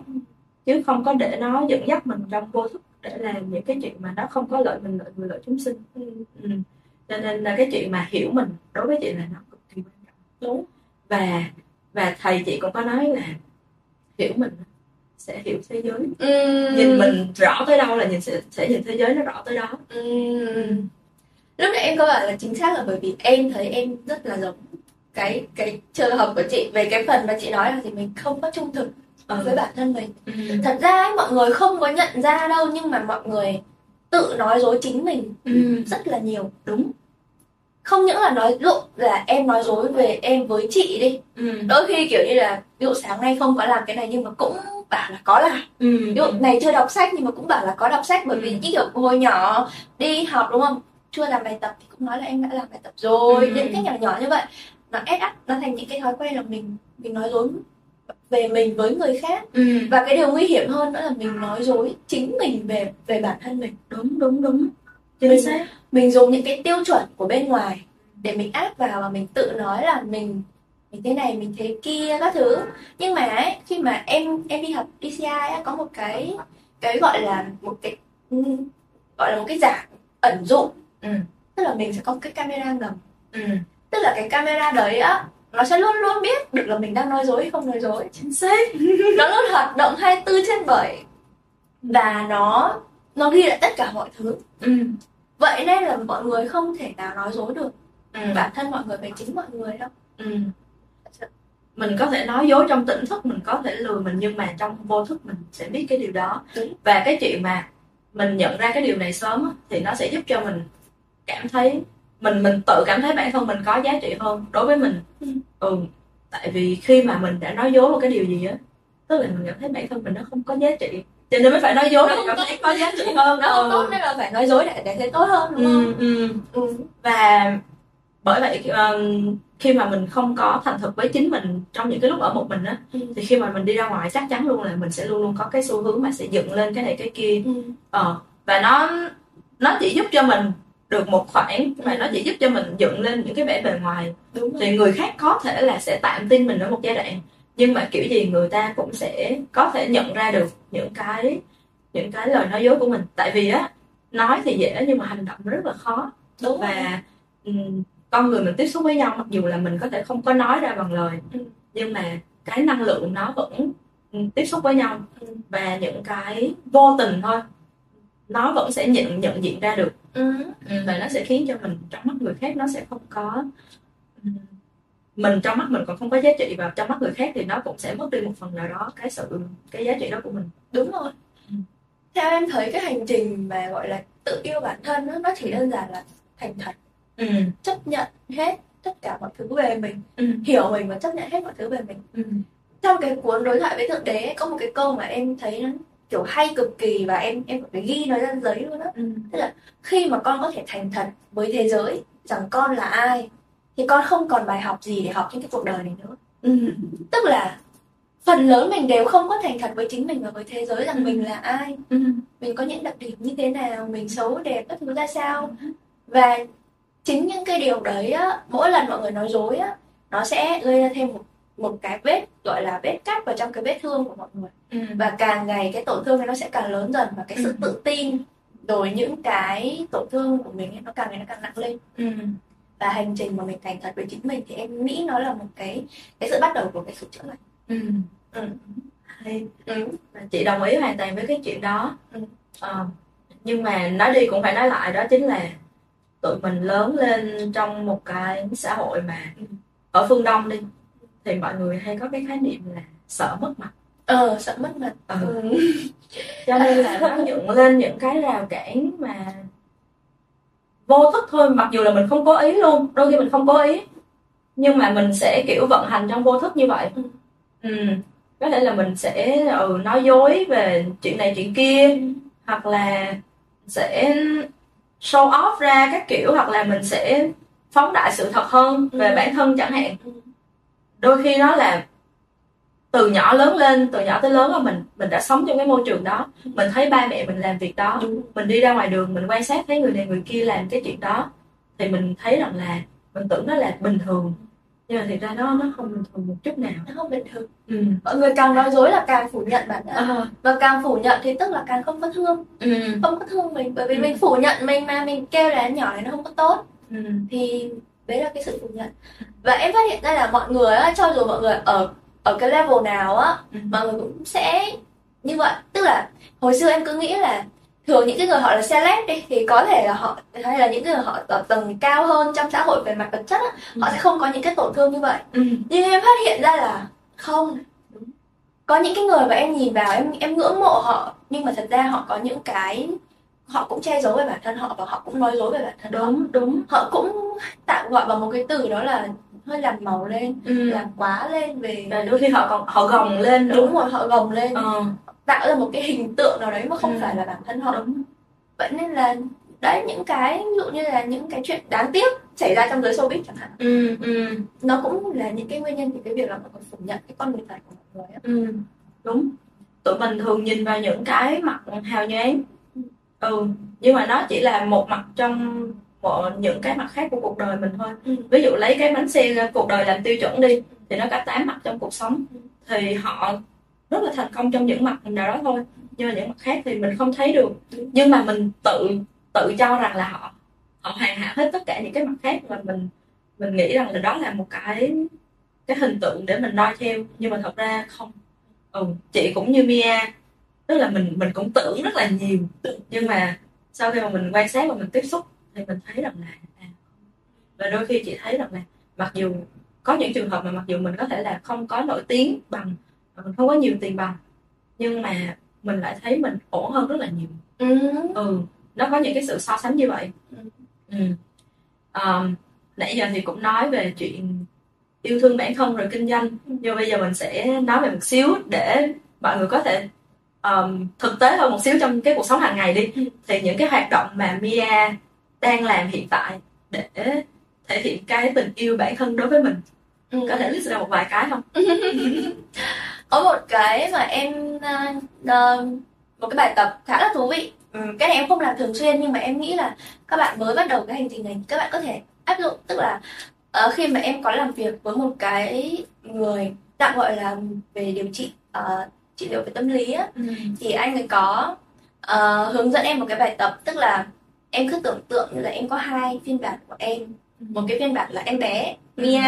chứ không có để nó dẫn dắt mình trong vô thức để làm những cái chuyện mà nó không có lợi mình, lợi người, lợi chúng sinh. Cho nên là cái chuyện mà hiểu mình đối với chị là nó cực kỳ quan trọng. Đúng. Và thầy chị cũng có nói là hiểu mình sẽ hiểu thế giới. Nhìn mình rõ tới đâu là sẽ nhìn thế giới nó rõ tới đó. Lúc nãy em có bảo là chính xác là bởi vì em thấy em rất là giống cái trường hợp của chị về cái phần mà chị nói là thì mình không có trung thực với bản thân mình. Thật ra ấy, mọi người không có nhận ra đâu, nhưng mà mọi người tự nói dối chính mình rất là nhiều. Đúng. Không những là nói lộn, là em nói dối về em với chị đi, đôi khi kiểu như là ví dụ sáng nay không có làm cái này nhưng mà cũng bảo là có làm, ví dụ này chưa đọc sách nhưng mà cũng bảo là có đọc sách, bởi vì những kiểu hồi nhỏ đi học đúng không, chưa làm bài tập thì cũng nói là em đã làm bài tập rồi. Những cái nhỏ như vậy nó ép ắt, nó thành những cái thói quen là mình nói dối về mình với người khác. Và cái điều nguy hiểm hơn nữa là mình nói dối chính mình về bản thân mình. Đúng. Mình dùng những cái tiêu chuẩn của bên ngoài để mình áp vào, và mình tự nói là mình thế này, mình thế kia các thứ. Nhưng mà ấy, khi mà em đi học DCI ấy, có một cái gọi là một cái dạng ẩn dụ. Tức là mình sẽ có cái camera ngầm. Tức là cái camera đấy á, nó sẽ luôn luôn biết được là mình đang nói dối hay không nói dối. Chính xác. Nó luôn hoạt động 24/7 và nó ghi lại tất cả mọi thứ. Vậy nên là mọi người không thể nào nói dối được bản thân mọi người về chính mọi người đâu. Mình có thể nói dối trong tỉnh thức, mình có thể lừa mình, nhưng mà trong vô thức mình sẽ biết cái điều đó. Đúng. Và cái chuyện mà mình nhận ra cái điều này sớm á, thì nó sẽ giúp cho mình cảm thấy mình tự cảm thấy bản thân mình có giá trị hơn đối với mình. Tại vì khi mà mình đã nói dối một cái điều gì á, tức là mình cảm thấy bản thân mình nó không có giá trị, cho nên mới phải nói dối để cảm thấy có giá trị hơn. Nó không tốt nên là phải nói dối để thấy tốt hơn, đúng không? Và bởi vậy khi mà mình không có thành thực với chính mình trong những cái lúc ở một mình á, thì khi mà mình đi ra ngoài chắc chắn luôn là mình sẽ luôn luôn có cái xu hướng mà sẽ dựng lên cái này cái kia. Và nó chỉ giúp cho mình được một khoảng, mà nó chỉ giúp cho mình dựng lên những cái vẻ bề ngoài. Thì người khác có thể là sẽ tạm tin mình ở một giai đoạn, nhưng mà kiểu gì người ta cũng sẽ có thể nhận ra được những cái lời nói dối của mình. Tại vì á, nói thì dễ nhưng mà hành động rất là khó. Đúng. Và con người mình tiếp xúc với nhau, mặc dù là mình có thể không có nói ra bằng lời, nhưng mà cái năng lượng nó vẫn tiếp xúc với nhau. Và những cái vô tình thôi, nó vẫn sẽ nhận diện ra được. Và nó sẽ khiến cho mình trong mắt người khác nó sẽ không có, mình trong mắt mình còn không có giá trị, và trong mắt người khác thì nó cũng sẽ mất đi một phần nào đó cái giá trị đó của mình. Đúng rồi. Theo em thấy cái hành trình mà gọi là tự yêu bản thân đó, nó chỉ đơn giản là thành thật, chấp nhận hết tất cả mọi thứ về mình, hiểu mình và chấp nhận hết mọi thứ về mình. Trong cái cuốn Đối thoại với Thượng Đế có một cái câu mà em thấy nó kiểu hay cực kỳ, và em phải ghi nó ra giấy luôn đó. Tức là khi mà con có thể thành thật với thế giới rằng con là ai, thì con không còn bài học gì để học trên cái cuộc đời này nữa. Tức là phần lớn mình đều không có thành thật với chính mình và với thế giới rằng mình là ai, mình có những đặc điểm như thế nào, mình xấu đẹp các thứ ra sao. Và chính những cái điều đấy á, mỗi lần mọi người nói dối á, nó sẽ gây ra thêm một cái vết, gọi là vết cắt vào trong cái vết thương của mọi người. Và càng ngày cái tổn thương này nó sẽ càng lớn dần, và cái sự tự tin rồi những cái tổn thương của mình ấy, nó càng ngày nó càng nặng lên. Và hành trình mà mình thành thật với chính mình thì em nghĩ nó là một cái sự bắt đầu của cái sự chữa lành. Chị đồng ý hoàn toàn với cái chuyện đó. Nhưng mà nói đi cũng phải nói lại, đó chính là tụi mình lớn lên trong một cái xã hội mà ở phương Đông đi, thì mọi người hay có cái khái niệm là sợ mất mặt. Sợ mất mặt. Cho nên là nó dựng lên những cái rào cản mà vô thức thôi, mặc dù là mình không cố ý luôn, đôi khi mình không cố ý nhưng mà mình sẽ kiểu vận hành trong vô thức như vậy. Có thể là mình sẽ nói dối về chuyện này chuyện kia, hoặc là sẽ show off ra các kiểu, hoặc là mình sẽ phóng đại sự thật hơn về bản thân chẳng hạn. Đôi khi đó là từ nhỏ lớn lên, từ nhỏ tới lớn là mình đã sống trong cái môi trường đó, mình thấy ba mẹ mình làm việc đó, mình đi ra ngoài đường mình quan sát thấy người này người kia làm cái chuyện đó, thì mình thấy rằng là mình tưởng nó là bình thường, nhưng mà thực ra nó không bình thường một chút nào. Nó không bình thường. Mọi người càng nói dối là càng phủ nhận bản thân, và càng phủ nhận thì tức là càng không có thương, không có thương mình, bởi vì mình phủ nhận mình mà mình kêu là nhỏ này nó không có tốt, thì đấy là cái sự phủ nhận. Và em phát hiện ra là mọi người á, cho dù mọi người ở cái level nào á, mọi người cũng sẽ như vậy. Tức là hồi xưa em cứ nghĩ là thường những cái người họ là celeb đi thì có thể là họ hay là những người họ ở tầng cao hơn trong xã hội về mặt vật chất á, họ sẽ không có những cái tổn thương như vậy. Nhưng em phát hiện ra là không, có những cái người mà em nhìn vào em ngưỡng mộ họ, nhưng mà thật ra họ có những cái họ cũng che giấu về bản thân họ và họ cũng nói dối về bản thân họ. Đúng. Họ cũng tạm gọi vào một cái từ đó là hơi làm màu lên, làm quá lên về. Và đôi khi họ gồng lên. Đúng rồi, họ gồng lên. Tạo ra một cái hình tượng nào đấy mà không phải là bản thân họ. Vậy nên là đấy, những cái ví dụ như là những cái chuyện đáng tiếc xảy ra trong giới showbiz chẳng hạn. Nó cũng là những cái nguyên nhân, những cái việc là mọi người phủ nhận cái con người thật của mọi người. Đúng. Tụi mình thường nhìn vào những cái mặt hào nhoáng. Nhưng mà nó chỉ là một mặt trong những cái mặt khác của cuộc đời mình thôi. Ví dụ lấy cái bánh xe ra cuộc đời làm tiêu chuẩn đi, thì nó có 8 mặt trong cuộc sống. Thì họ rất là thành công trong những mặt nào đó thôi, nhưng mà những mặt khác thì mình không thấy được. Nhưng mà mình tự cho rằng là họ hoàn hảo hết tất cả những cái mặt khác, và mình nghĩ rằng là đó là một cái hình tượng để mình noi theo, nhưng mà thật ra không. Chị cũng như Mia, tức là mình cũng tưởng rất là nhiều, nhưng mà sau khi mà mình quan sát và mình tiếp xúc thì mình thấy rằng là và đôi khi chị thấy rằng là mặc dù có những trường hợp mà mặc dù mình có thể là không có nổi tiếng bằng, mình không có nhiều tiền bằng, nhưng mà mình lại thấy mình ổn hơn rất là nhiều. Nó có những cái sự so sánh như vậy. Nãy giờ thì cũng nói về chuyện yêu thương bản thân rồi kinh doanh, nhưng bây giờ mình sẽ nói về một xíu để mọi người có thể thực tế hơn một xíu trong cái cuộc sống hàng ngày đi. Thì những cái hoạt động mà Mia đang làm hiện tại để thể hiện cái tình yêu bản thân đối với mình, có thể list ra một vài cái không? Có một cái mà em một cái bài tập khá là thú vị. Cái này em không làm thường xuyên, nhưng mà em nghĩ là các bạn mới bắt đầu cái hành trình này các bạn có thể áp dụng. Tức là khi mà em có làm việc với một cái người tạm gọi là về điều trị, trị liệu về tâm lý á, thì anh ấy có hướng dẫn em một cái bài tập. Tức là em cứ tưởng tượng như là em có hai phiên bản của em, một cái phiên bản là em bé Mia,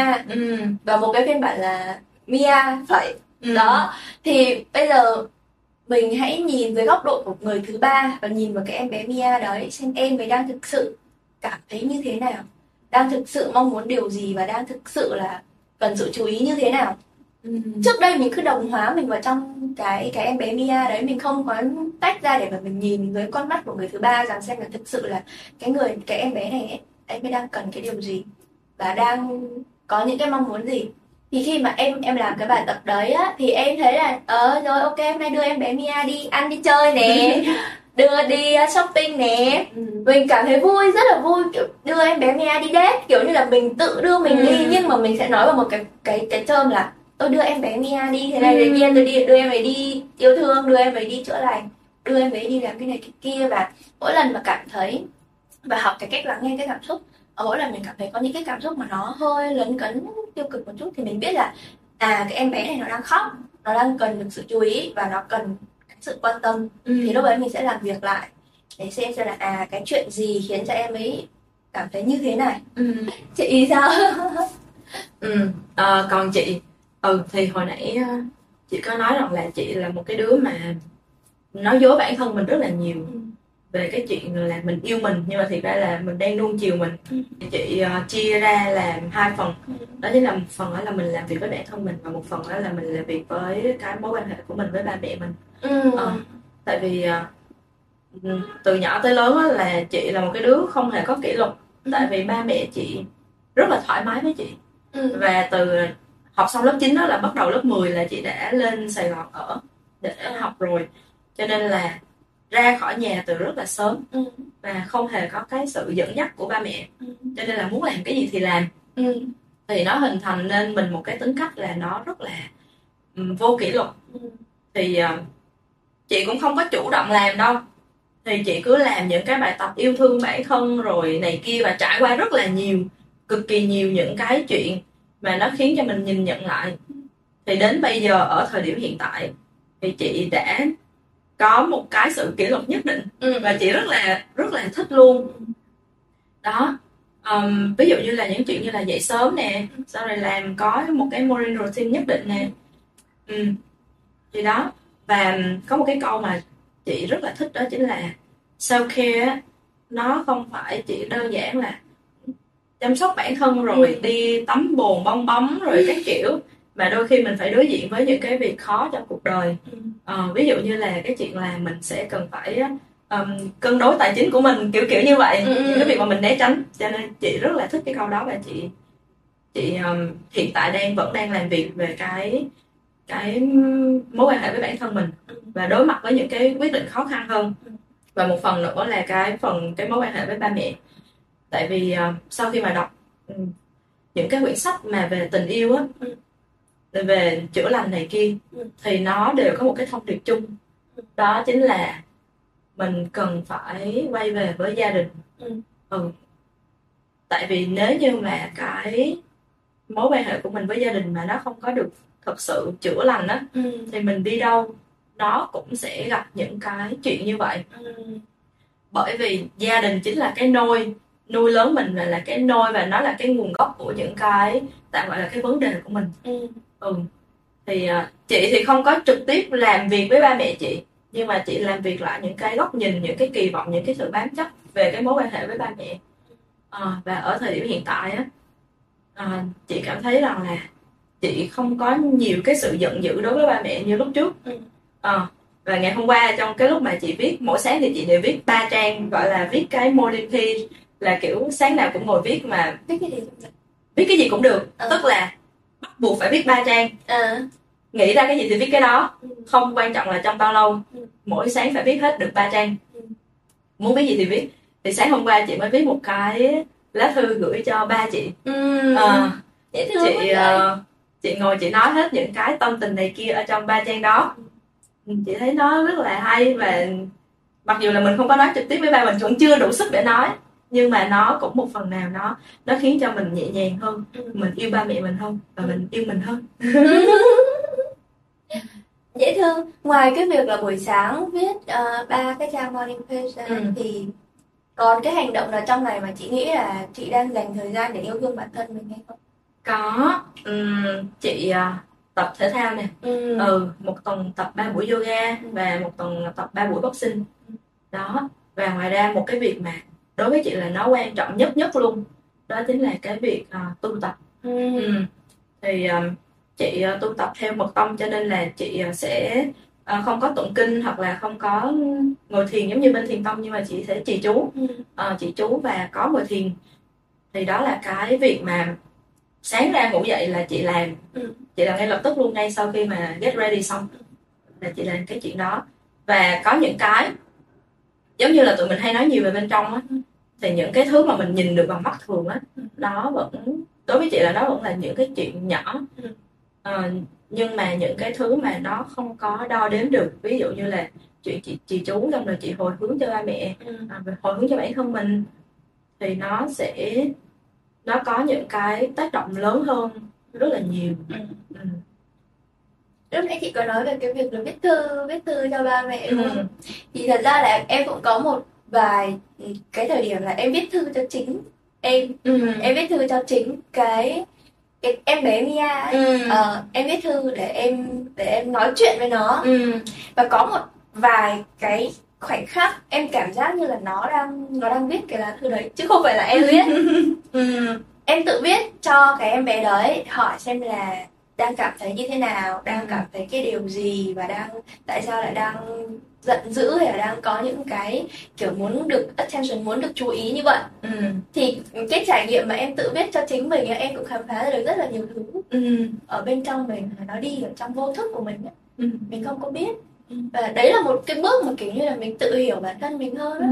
và một cái phiên bản là Mia phải. Đó, thì bây giờ mình hãy nhìn dưới góc độ của người thứ ba và nhìn vào cái em bé Mia đấy, xem em ấy đang thực sự cảm thấy như thế nào, đang thực sự mong muốn điều gì, và đang thực sự là cần sự chú ý như thế nào. Trước đây mình cứ đồng hóa mình vào trong cái em bé Mia đấy, mình không có tách ra để mà mình nhìn với con mắt của người thứ ba rằng xem là thực sự là cái em bé này em ấy đang cần cái điều gì và đang có những cái mong muốn gì. Thì khi mà em làm cái bài tập đấy á, thì em thấy là rồi ok, hôm nay đưa em bé Mia đi ăn đi chơi nè, đưa đi shopping nè. Mình cảm thấy vui, rất là vui, kiểu đưa em bé Mia đi date, kiểu như là mình tự đưa mình đi, nhưng mà mình sẽ nói vào một cái term là tôi đưa em bé Mia đi thế này thế kia, tôi đi đưa em ấy đi yêu thương, đưa em ấy đi chữa lành, đưa em ấy đi làm cái này cái kia. Và mỗi lần mà cảm thấy và học cái cách lắng nghe cái cảm xúc, mỗi lần mình cảm thấy có những cái cảm xúc mà nó hơi lấn cấn tiêu cực một chút, thì mình biết là cái em bé này nó đang khóc, nó đang cần được sự chú ý và nó cần sự quan tâm. Thì lúc ấy mình sẽ làm việc lại để xem là cái chuyện gì khiến cho em ấy cảm thấy như thế này. Chị sao? Còn chị thì hồi nãy chị có nói rằng là chị là một cái đứa mà nói dối bản thân mình rất là nhiều về cái chuyện là mình yêu mình, nhưng mà thiệt ra là mình đang nuông chiều mình. Chị chia ra làm hai phần, đó chính là một phần đó là mình làm việc với bản thân mình, và một phần đó là mình làm việc với cái mối quan hệ của mình với ba mẹ mình. Tại vì từ nhỏ tới lớn là chị là một cái đứa không hề có kỷ luật, tại vì ba mẹ chị rất là thoải mái với chị. Và từ học xong lớp 9 đó là bắt đầu lớp 10 là chị đã lên Sài Gòn ở để học rồi, cho nên là ra khỏi nhà từ rất là sớm, và không hề có cái sự dẫn dắt của ba mẹ, cho nên là muốn làm cái gì thì làm. Thì nó hình thành nên mình một cái tính cách là nó rất là vô kỷ luật. Thì chị cũng không có chủ động làm đâu, thì chị cứ làm những cái bài tập yêu thương bản thân rồi này kia, và trải qua rất là nhiều, cực kỳ nhiều những cái chuyện mà nó khiến cho mình nhìn nhận lại. Thì đến bây giờ ở thời điểm hiện tại thì chị đã có một cái sự kỷ luật nhất định, và chị rất là thích luôn đó. Ví dụ như là những chuyện như là dậy sớm nè, sau rồi làm có một cái morning routine nhất định nè, thì đó. Và có một cái câu mà chị rất là thích, đó chính là self care nó không phải chỉ đơn giản là chăm sóc bản thân rồi đi tắm bồn bong bóng rồi các kiểu, mà đôi khi mình phải đối diện với những cái việc khó trong cuộc đời. Ví dụ như là cái chuyện là mình sẽ cần phải cân đối tài chính của mình, kiểu kiểu như vậy, những cái việc mà mình né tránh. Cho nên chị rất là thích cái câu đó, và chị hiện tại vẫn đang làm việc về cái mối quan hệ với bản thân mình và đối mặt với những cái quyết định khó khăn hơn. Và một phần nữa là cái mối quan hệ với ba mẹ. Tại vì sau khi mà đọc những cái quyển sách mà về tình yêu á, về chữa lành này kia, thì nó đều có một cái thông điệp chung, đó chính là mình cần phải quay về với gia đình. Tại vì nếu như mà cái mối quan hệ của mình với gia đình mà nó không có được thật sự chữa lành á, thì mình đi đâu nó cũng sẽ gặp những cái chuyện như vậy. Bởi vì gia đình chính là cái nôi nuôi lớn mình, là cái nôi và nó là cái nguồn gốc của những cái tạm gọi là cái vấn đề của mình. Thì chị thì không có trực tiếp làm việc với ba mẹ chị, nhưng mà chị làm việc lại những cái góc nhìn, những cái kỳ vọng, những cái sự bám chấp về cái mối quan hệ với ba mẹ. Và ở thời điểm hiện tại á, chị cảm thấy rằng là chị không có nhiều cái sự giận dữ đối với ba mẹ như lúc trước. Và ngày hôm qua, trong cái lúc mà chị viết, mỗi sáng thì chị đều viết 3 trang, gọi là viết cái mô đêm thi, là kiểu sáng nào cũng ngồi viết, mà viết cái gì cũng được. Tức là bắt buộc phải viết 3 trang, nghĩ ra cái gì thì viết cái đó, không quan trọng là trong bao lâu, mỗi sáng phải viết hết được 3 trang, muốn viết gì thì viết. Thì sáng hôm qua chị mới viết một cái lá thư gửi cho ba chị. Dễ thương chị, chị ngồi chị nói hết những cái tâm tình này kia ở trong 3 trang đó. Chị thấy nó rất là hay, và mặc dù là mình không có nói trực tiếp với ba mình, vẫn chưa đủ sức để nói, nhưng mà nó cũng một phần nào nó khiến cho mình nhẹ nhàng hơn, mình yêu ba mẹ mình hơn, và mình yêu mình hơn. Dễ thương. Ngoài cái việc là buổi sáng viết 3 cái trang morning page thì còn cái hành động nào trong ngày mà chị nghĩ là chị đang dành thời gian để yêu thương bản thân mình hay không? Có. Chị tập thể thao nè. Một tuần tập 3 buổi yoga và một tuần tập 3 buổi boxing. Đó. Và ngoài ra một cái việc mà đối với chị là nó quan trọng nhất luôn, đó chính là cái việc tu tập. Thì chị tu tập theo mật tông, cho nên là chị sẽ không có tụng kinh hoặc là không có ngồi thiền giống như bên thiền tông, nhưng mà chị sẽ trì chú, trì chú và có ngồi thiền. Thì đó là cái việc mà sáng ra ngủ dậy là chị làm, chị làm ngay lập tức luôn, ngay sau khi mà get ready xong là chị làm cái chuyện đó. Và có những cái giống như là tụi mình hay nói nhiều về bên trong á, thì những cái thứ mà mình nhìn được bằng mắt thường á, nó vẫn, đối với chị là nó vẫn là những cái chuyện nhỏ, nhưng mà những cái thứ mà nó không có đo đếm được, ví dụ như là chuyện chị chú xong rồi chị hồi hướng cho ba mẹ, hồi hướng cho bản thân mình, thì nó có những cái tác động lớn hơn rất là nhiều. Lúc nãy chị có nói về cái việc là viết thư cho ba mẹ đúng không? Thì thật ra là em cũng có một vài cái thời điểm là em viết thư cho chính em. Em viết thư cho chính cái em bé Mia ấy. Em viết thư để em nói chuyện với nó. Và có một vài cái khoảnh khắc em cảm giác như là nó đang viết cái lá thư đấy chứ không phải là em viết. Em tự viết cho cái em bé đấy, hỏi xem là đang cảm thấy như thế nào, đang cảm thấy cái điều gì, và tại sao lại đang giận dữ, hay là đang có những cái kiểu muốn được attention, muốn được chú ý như vậy. Thì cái trải nghiệm mà em tự viết cho chính mình, em cũng khám phá được rất là nhiều thứ ở bên trong mình, nó đi ở trong vô thức của mình, mình không có biết. Và đấy là một cái bước mà kiểu như là mình tự hiểu bản thân mình hơn đó.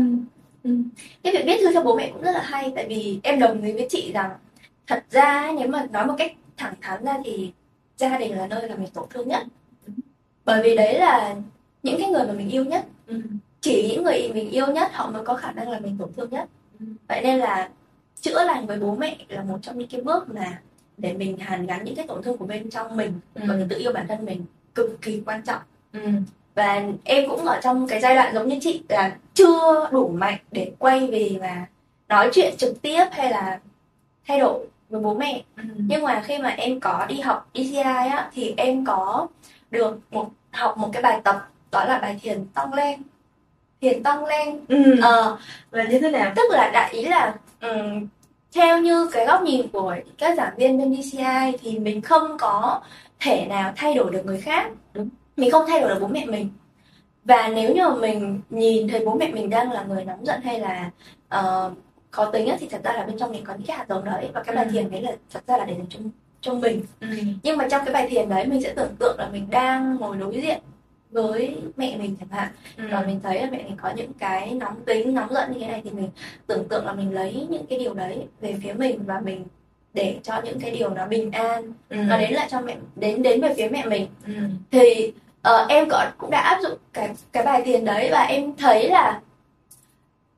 Cái việc viết thư cho bố mẹ cũng rất là hay, tại vì em đồng ý với chị rằng thật ra nếu mà nói một cách thẳng thắn ra thì gia đình là nơi là mình tổn thương nhất, bởi vì đấy là những cái người mà mình yêu nhất. Chỉ những người mình yêu nhất họ mới có khả năng là mình tổn thương nhất. Vậy nên là chữa lành với bố mẹ là một trong những cái bước mà để mình hàn gắn những cái tổn thương của bên trong mình, và mình tự yêu bản thân mình cực kỳ quan trọng. Và em cũng ở trong cái giai đoạn giống như chị là chưa đủ mạnh để quay về và nói chuyện trực tiếp hay là thay đổi với bố mẹ. Nhưng mà khi mà em có đi học ECI á, thì em có được học một cái bài tập, đó là bài thiền Tong Len. tiền tăng lên. Và như thế nào? Tức là đại ý là theo như cái góc nhìn của các giảng viên bên DCI thì mình không có thể nào thay đổi được người khác. Đúng. Mình không thay đổi được bố mẹ mình. Và nếu như mình nhìn thấy bố mẹ mình đang là người nóng giận hay là khó tính ấy, thì thật ra là bên trong mình có những cái hạt giống đấy. Và cái bài thiền đấy là thật ra là để dành cho mình. Nhưng mà trong cái bài thiền đấy mình sẽ tưởng tượng là mình đang ngồi đối diện với mẹ mình chẳng hạn. Và mình thấy là mẹ mình có những cái nóng tính, nóng giận như thế này, thì mình tưởng tượng là mình lấy những cái điều đấy về phía mình và mình để cho những cái điều nó bình an, nó đến lại cho mẹ, đến về phía mẹ mình. Thì em cũng đã áp dụng cái bài thiền đấy và em thấy là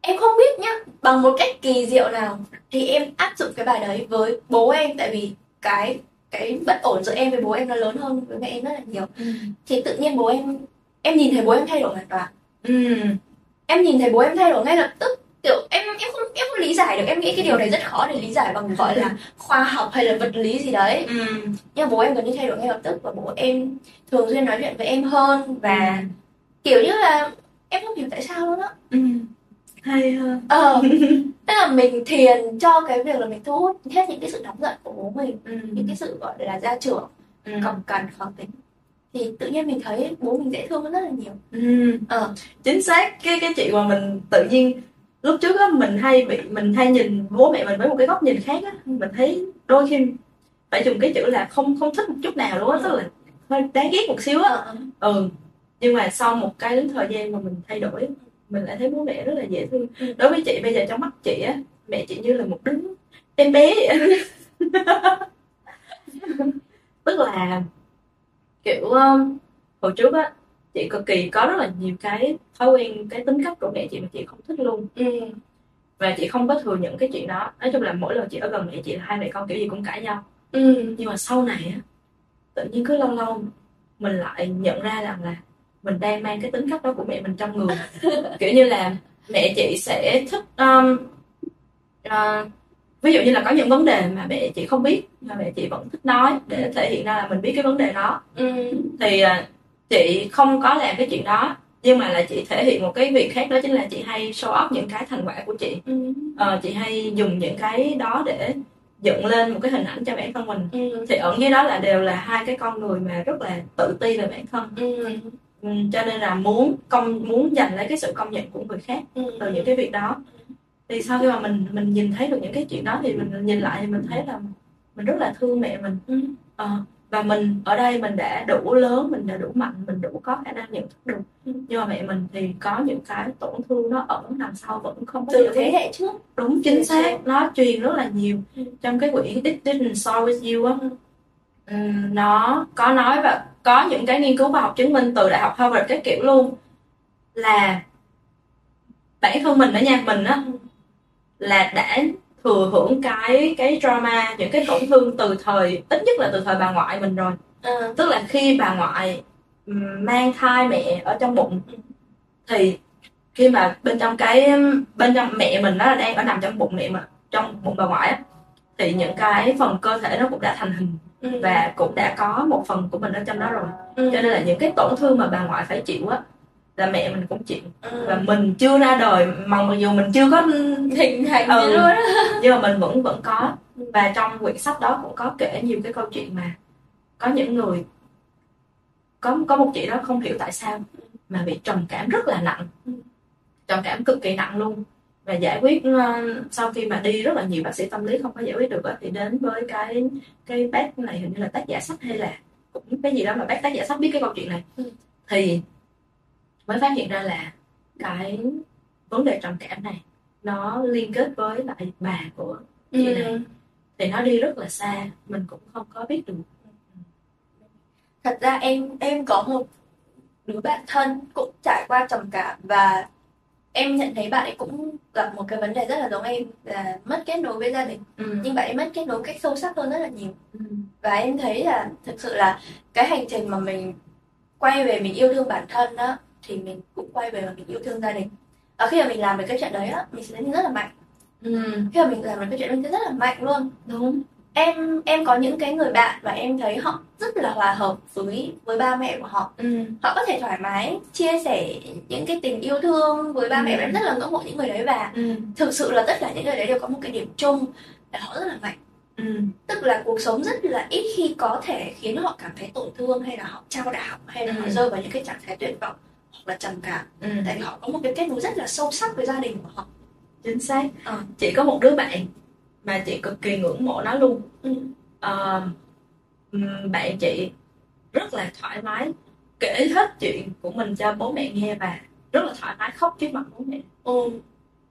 em không biết nhá, bằng một cách kỳ diệu nào thì em áp dụng cái bài đấy với bố em, tại vì cái bất ổn giữa em với bố em nó lớn hơn với mẹ em rất là nhiều. Thì tự nhiên bố em nhìn thấy bố em thay đổi hoàn toàn. Em nhìn thấy bố em thay đổi ngay lập tức, kiểu em không lý giải được. Em nghĩ cái điều này rất khó để lý giải bằng gọi là khoa học hay là vật lý gì đấy. Nhưng bố em gần như thay đổi ngay lập tức, và bố em thường xuyên nói chuyện với em hơn và kiểu như là em không hiểu tại sao luôn á. Hay hơn. Tức là mình thiền cho cái việc là mình thu hút hết những cái sự nóng giận của bố mình, những cái sự gọi là gia trưởng, cọc cằn, khó tính, thì tự nhiên mình thấy bố mình dễ thương rất là nhiều. Chính xác. Cái chị mà mình tự nhiên lúc trước á, mình hay nhìn bố mẹ mình với một cái góc nhìn khác á, mình thấy đôi khi phải dùng cái chữ là không thích một chút nào luôn á, tức là hơi đáng ghét một xíu á. Nhưng mà sau một cái đến thời gian mà mình thay đổi, mình lại thấy bố mẹ rất là dễ thương. Đối với chị bây giờ, trong mắt chị á, mẹ chị như là một đứa em bé vậy. Tức là kiểu hồi trước á, chị cực kỳ có rất là nhiều cái thói quen, cái tính cách của mẹ chị mà chị không thích luôn. Và chị không có thừa nhận cái chuyện đó. Nói chung là mỗi lần chị ở gần mẹ chị là hai mẹ con kiểu gì cũng cãi nhau. Nhưng mà sau này á, tự nhiên cứ lâu lâu mình lại nhận ra rằng là mình đang mang cái tính cách đó của mẹ mình trong người. Kiểu như là mẹ chị sẽ thích ví dụ như là có những vấn đề mà mẹ chị không biết mà mẹ chị vẫn thích nói để thể hiện ra là mình biết cái vấn đề đó. Thì chị không có làm cái chuyện đó, nhưng mà là chị thể hiện một cái việc khác, đó chính là chị hay show off những cái thành quả của chị. Chị hay dùng những cái đó để dựng lên một cái hình ảnh cho bản thân mình. Thì ẩn dưới đó là đều là hai cái con người mà rất là tự ti về bản thân. Cho nên là muốn giành lấy cái sự công nhận của người khác từ những cái việc đó. Thì sau khi mà mình nhìn thấy được những cái chuyện đó thì mình nhìn lại thì mình thấy là mình rất là thương mẹ mình. Và mình ở đây mình đã đủ lớn, mình đã đủ mạnh, mình đủ có khả năng nhận thức được. Nhưng mà mẹ mình thì có những cái tổn thương nó ẩn đằng sau vẫn không có từ thế hệ trước. Đúng, chính xác. Nó truyền rất là nhiều. Trong cái quyển It Didn't Start With You á, nó có nói và có những cái nghiên cứu khoa học chứng minh từ Đại học Harvard các kiểu luôn, là bản thân mình ở nhà mình á, là đã thừa hưởng cái trauma, những cái tổn thương từ thời, ít nhất là từ thời bà ngoại mình rồi. Tức là khi bà ngoại mang thai mẹ ở trong bụng, thì khi mà bên trong mẹ mình nó là đang nằm trong bụng mẹ, mà trong bụng bà ngoại á, thì những cái phần cơ thể nó cũng đã thành hình và cũng đã có một phần của mình ở trong đó rồi. Cho nên là những cái tổn thương mà bà ngoại phải chịu á, là mẹ mình cũng chịu. Và mình chưa ra đời, mặc dù mình chưa có hình thành gì luôn á, nhưng mà mình vẫn có. Và trong quyển sách đó cũng có kể nhiều cái câu chuyện mà có những người, có một chị đó không hiểu tại sao mà bị trầm cảm rất là nặng, trầm cảm cực kỳ nặng luôn. Và giải quyết, sau khi mà đi rất là nhiều bác sĩ tâm lý không có giải quyết được thì đến với cái bác này, hình như là tác giả sách hay là cũng cái gì đó, mà bác tác giả sách biết cái câu chuyện này thì mới phát hiện ra là cái vấn đề trầm cảm này nó liên kết với lại bà của chị này. Thì nó đi rất là xa, mình cũng không có biết được. Thật ra em có một đứa bạn thân cũng trải qua trầm cảm, và em nhận thấy bạn ấy cũng gặp một cái vấn đề rất là giống em, là mất kết nối với gia đình. Nhưng bạn ấy mất kết nối cách sâu sắc hơn rất là nhiều. Và em thấy là thực sự là cái hành trình mà mình quay về mình yêu thương bản thân đó, thì mình cũng quay về và mình yêu thương gia đình. Khi mà mình làm được cái chuyện đấy á, mình sẽ thấy mình rất là mạnh. Khi mà mình làm được cái chuyện đấy mình sẽ rất là mạnh luôn. Đúng. Em có những cái người bạn và em thấy họ rất là hòa hợp với ba mẹ của họ. Họ có thể thoải mái chia sẻ những cái tình yêu thương với ba mẹ. Em rất là ngưỡng mộ những người đấy. Và thực sự là tất cả những người đấy đều có một cái điểm chung là họ rất là mạnh. Tức là cuộc sống rất là ít khi có thể khiến họ cảm thấy tổn thương, hay là họ trao đảo, hay là họ rơi vào những cái trạng thái tuyệt vọng hoặc là trầm cảm. Tại vì họ có một cái kết nối rất là sâu sắc với gia đình của họ. Chính xác. Chị có một đứa bạn mà chị cực kỳ ngưỡng mộ nó luôn. Bạn chị rất là thoải mái kể hết chuyện của mình cho bố mẹ nghe và rất là thoải mái khóc trước mặt bố mẹ.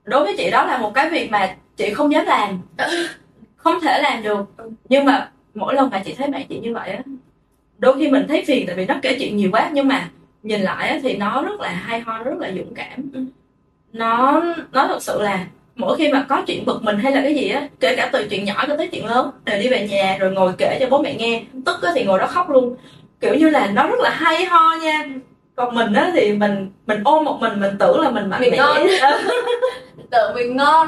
Đối với chị đó là một cái việc mà chị không dám làm, không thể làm được. Nhưng mà mỗi lần mà chị thấy bạn chị như vậy á, đôi khi mình thấy phiền tại vì nó kể chuyện nhiều quá, nhưng mà nhìn lại á, thì nó rất là hay ho, rất là dũng cảm. Nó thật sự là mỗi khi mà có chuyện bực mình hay là cái gì á, kể cả từ chuyện nhỏ cho tới chuyện lớn, đều đi về nhà rồi ngồi kể cho bố mẹ nghe. Tức á thì ngồi đó khóc luôn, kiểu như là nó rất là hay ho nha. Còn mình á thì mình ôm một mình tưởng là mình mạnh mẽ, tự mình ngon.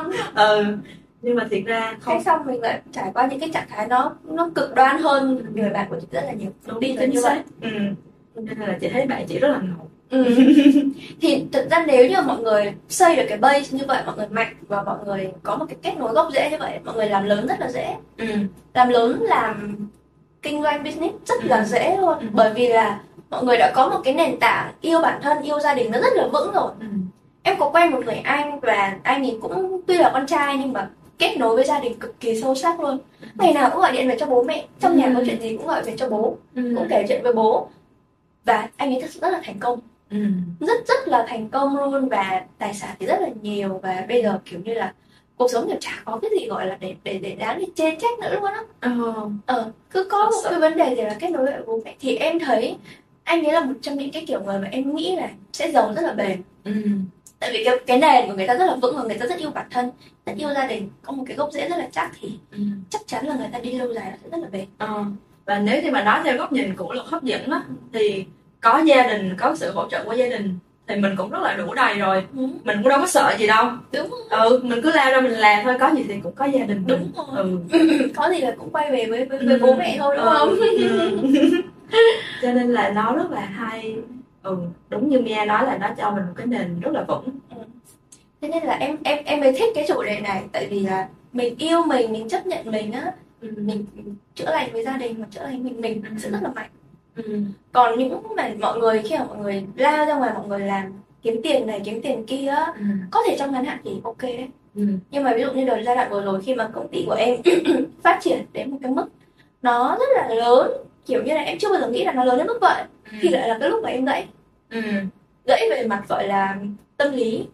Nhưng mà thiệt ra không. Thế xong mình lại trải qua những cái trạng thái nó cực đoan hơn người bạn của chị rất là nhiều. Đúng, đi tính như vậy. Nên là chị thấy bạn chị rất là ngầu. Thì thực ra nếu như mọi người xây được cái base như vậy, mọi người mạnh và mọi người có một cái kết nối gốc rễ như vậy, mọi người làm lớn rất là dễ. Làm lớn, làm kinh doanh business rất là dễ luôn. Bởi vì là mọi người đã có một cái nền tảng yêu bản thân, yêu gia đình nó rất là vững rồi. Em có quen một người anh và anh ấy cũng tuy là con trai nhưng mà kết nối với gia đình cực kỳ sâu sắc luôn. Ngày nào cũng gọi điện về cho bố mẹ, trong nhà có chuyện gì cũng gọi về cho bố, cũng kể chuyện với bố. Và anh ấy thật sự rất là thành công, rất là thành công luôn, và tài sản thì rất là nhiều. Và bây giờ kiểu như là cuộc sống thì chả có cái gì gọi là để đáng để chê trách nữa luôn á. Cứ có một cái vấn đề gì là kết nối với bố mẹ. Thì em thấy anh ấy là một trong những cái kiểu người mà em nghĩ là sẽ giàu rất là bền. Tại vì cái nền của người ta rất là vững và người ta rất yêu bản thân, rất yêu gia đình, có một cái gốc rễ rất là chắc thì chắc chắn là người ta đi lâu dài nó sẽ rất là bền. Và nếu như mà nói theo góc nhìn của luật hấp dẫn á, thì có gia đình, có sự hỗ trợ của gia đình thì mình cũng rất là đủ đầy rồi. Mình cũng đâu có sợ gì đâu. Đúng. Mình cứ lao ra mình làm thôi, có gì thì cũng có gia đình. Đúng rồi. Có gì là cũng quay về với bố mẹ thôi, đúng không? Cho nên là nó rất là hay. Đúng như Mia nói là nó cho mình một cái nền rất là vững. Thế nên là em mới thích cái chủ đề này, tại vì là mình yêu mình chấp nhận mình á, mình chữa lành với gia đình mà chữa lành mình sẽ rất là mạnh. Còn những mà mọi người khi mà mọi người lao ra ngoài, mọi người làm kiếm tiền này kiếm tiền kia, có thể trong ngắn hạn thì ok đấy. Nhưng mà ví dụ như đợt giai đoạn vừa rồi khi mà công ty của em phát triển đến một cái mức nó rất là lớn, kiểu như là em chưa bao giờ nghĩ là nó lớn đến mức vậy, thì lại là cái lúc mà em gãy. Gãy về mặt gọi là tâm lý.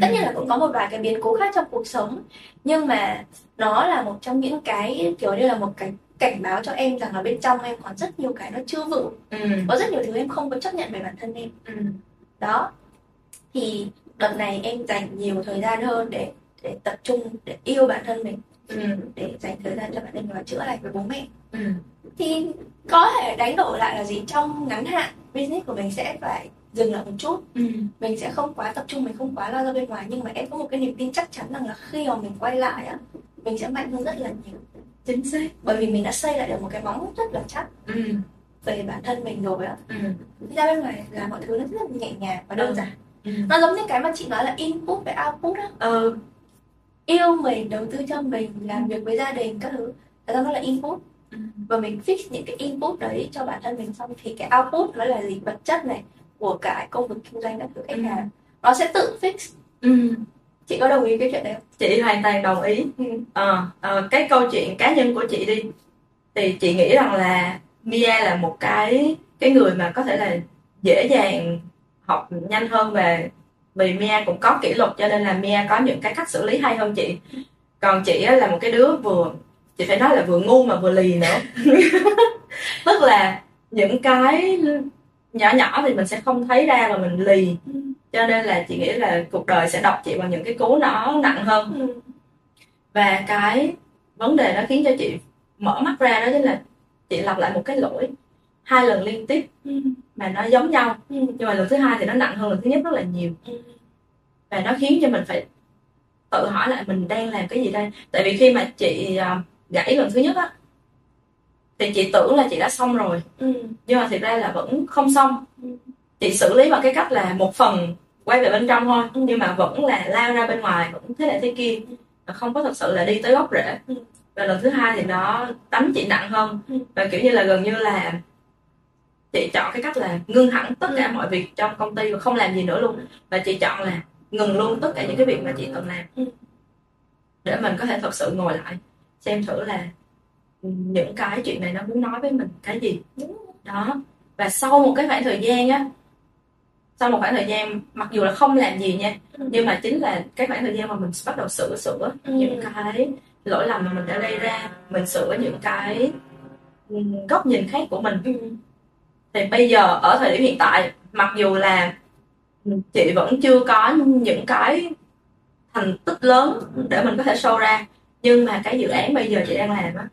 Tất nhiên là cũng có một vài cái biến cố khác trong cuộc sống, nhưng mà nó là một trong những cái kiểu như là một cái cảnh báo cho em rằng là bên trong em còn rất nhiều cái nó chưa vững. Có rất nhiều thứ em không có chấp nhận về bản thân em. Đó. Thì đợt này em dành nhiều thời gian hơn để tập trung, để yêu bản thân mình, để dành thời gian cho bản thân mình và chữa lành với bố mẹ. Thì có thể đánh đổi lại là gì? Trong ngắn hạn business của mình sẽ phải dừng lại một chút. Mình sẽ không quá tập trung, mình không quá lo ra bên ngoài, nhưng mà em có một cái niềm tin chắc chắn rằng là khi mà mình quay lại á, mình sẽ mạnh hơn rất là nhiều. Chính xác. Bởi vì mình đã xây lại được một cái móng rất là chắc về bản thân mình rồi á. Ra bên ngoài là mọi thứ nó rất là nhẹ nhàng và đơn giản. Nó giống như cái mà chị nói là input với output á. Yêu mình, đầu tư cho mình, làm việc với gia đình các thứ, thật ra nó là input. Và mình fix những cái input đấy cho bản thân mình, xong thì cái output nó là gì? Vật chất này của cái công việc kinh doanh các thứ khách hàng, nó sẽ tự fix. Chị có đồng ý cái chuyện đấy không? Chị hoàn toàn đồng ý. Cái câu chuyện cá nhân của chị đi, thì chị nghĩ rằng là Mia là một cái người mà có thể là dễ dàng học nhanh hơn, về vì Mia cũng có kỷ luật cho nên là Mia có những cái cách xử lý hay hơn chị. Còn chị là một cái đứa vừa, chị phải nói là vừa ngu mà vừa lì nữa. Tức là những cái nhỏ nhỏ thì mình sẽ không thấy ra mà mình lì. Cho nên là chị nghĩ là cuộc đời sẽ đọc chị bằng những cái cú nó nặng hơn. Và cái vấn đề nó khiến cho chị mở mắt ra đó chính là chị lặp lại một cái lỗi 2 lần liên tiếp mà nó giống nhau. Nhưng mà lần thứ 2 thì nó nặng hơn lần thứ nhất rất là nhiều. Và nó khiến cho mình phải tự hỏi lại mình đang làm cái gì đây. Tại vì khi mà chị gãy lần thứ nhất á, thì chị tưởng là chị đã xong rồi, nhưng mà thực ra là vẫn không xong. Chị xử lý bằng cái cách là một phần quay về bên trong thôi, nhưng mà vẫn là lao ra bên ngoài, vẫn thế này thế kia, không có thật sự là đi tới gốc rễ. Và lần thứ hai thì nó đánh chị nặng hơn, và kiểu như là gần như là chị chọn cái cách là ngưng hẳn tất cả mọi việc trong công ty và không làm gì nữa luôn. Và chị chọn là ngừng luôn tất cả những cái việc mà chị từng làm, để mình có thể thật sự ngồi lại xem thử là những cái chuyện này nó muốn nói với mình cái gì đó. Và sau một cái khoảng thời gian á, sau một khoảng thời gian mặc dù là không làm gì nha, nhưng mà chính là cái khoảng thời gian mà mình bắt đầu sửa những cái lỗi lầm mà mình đã gây ra, mình sửa những cái góc nhìn khác của mình. Thì bây giờ ở thời điểm hiện tại, mặc dù là chị vẫn chưa có những cái thành tích lớn để mình có thể show ra, nhưng mà cái dự án bây giờ chị đang làm á,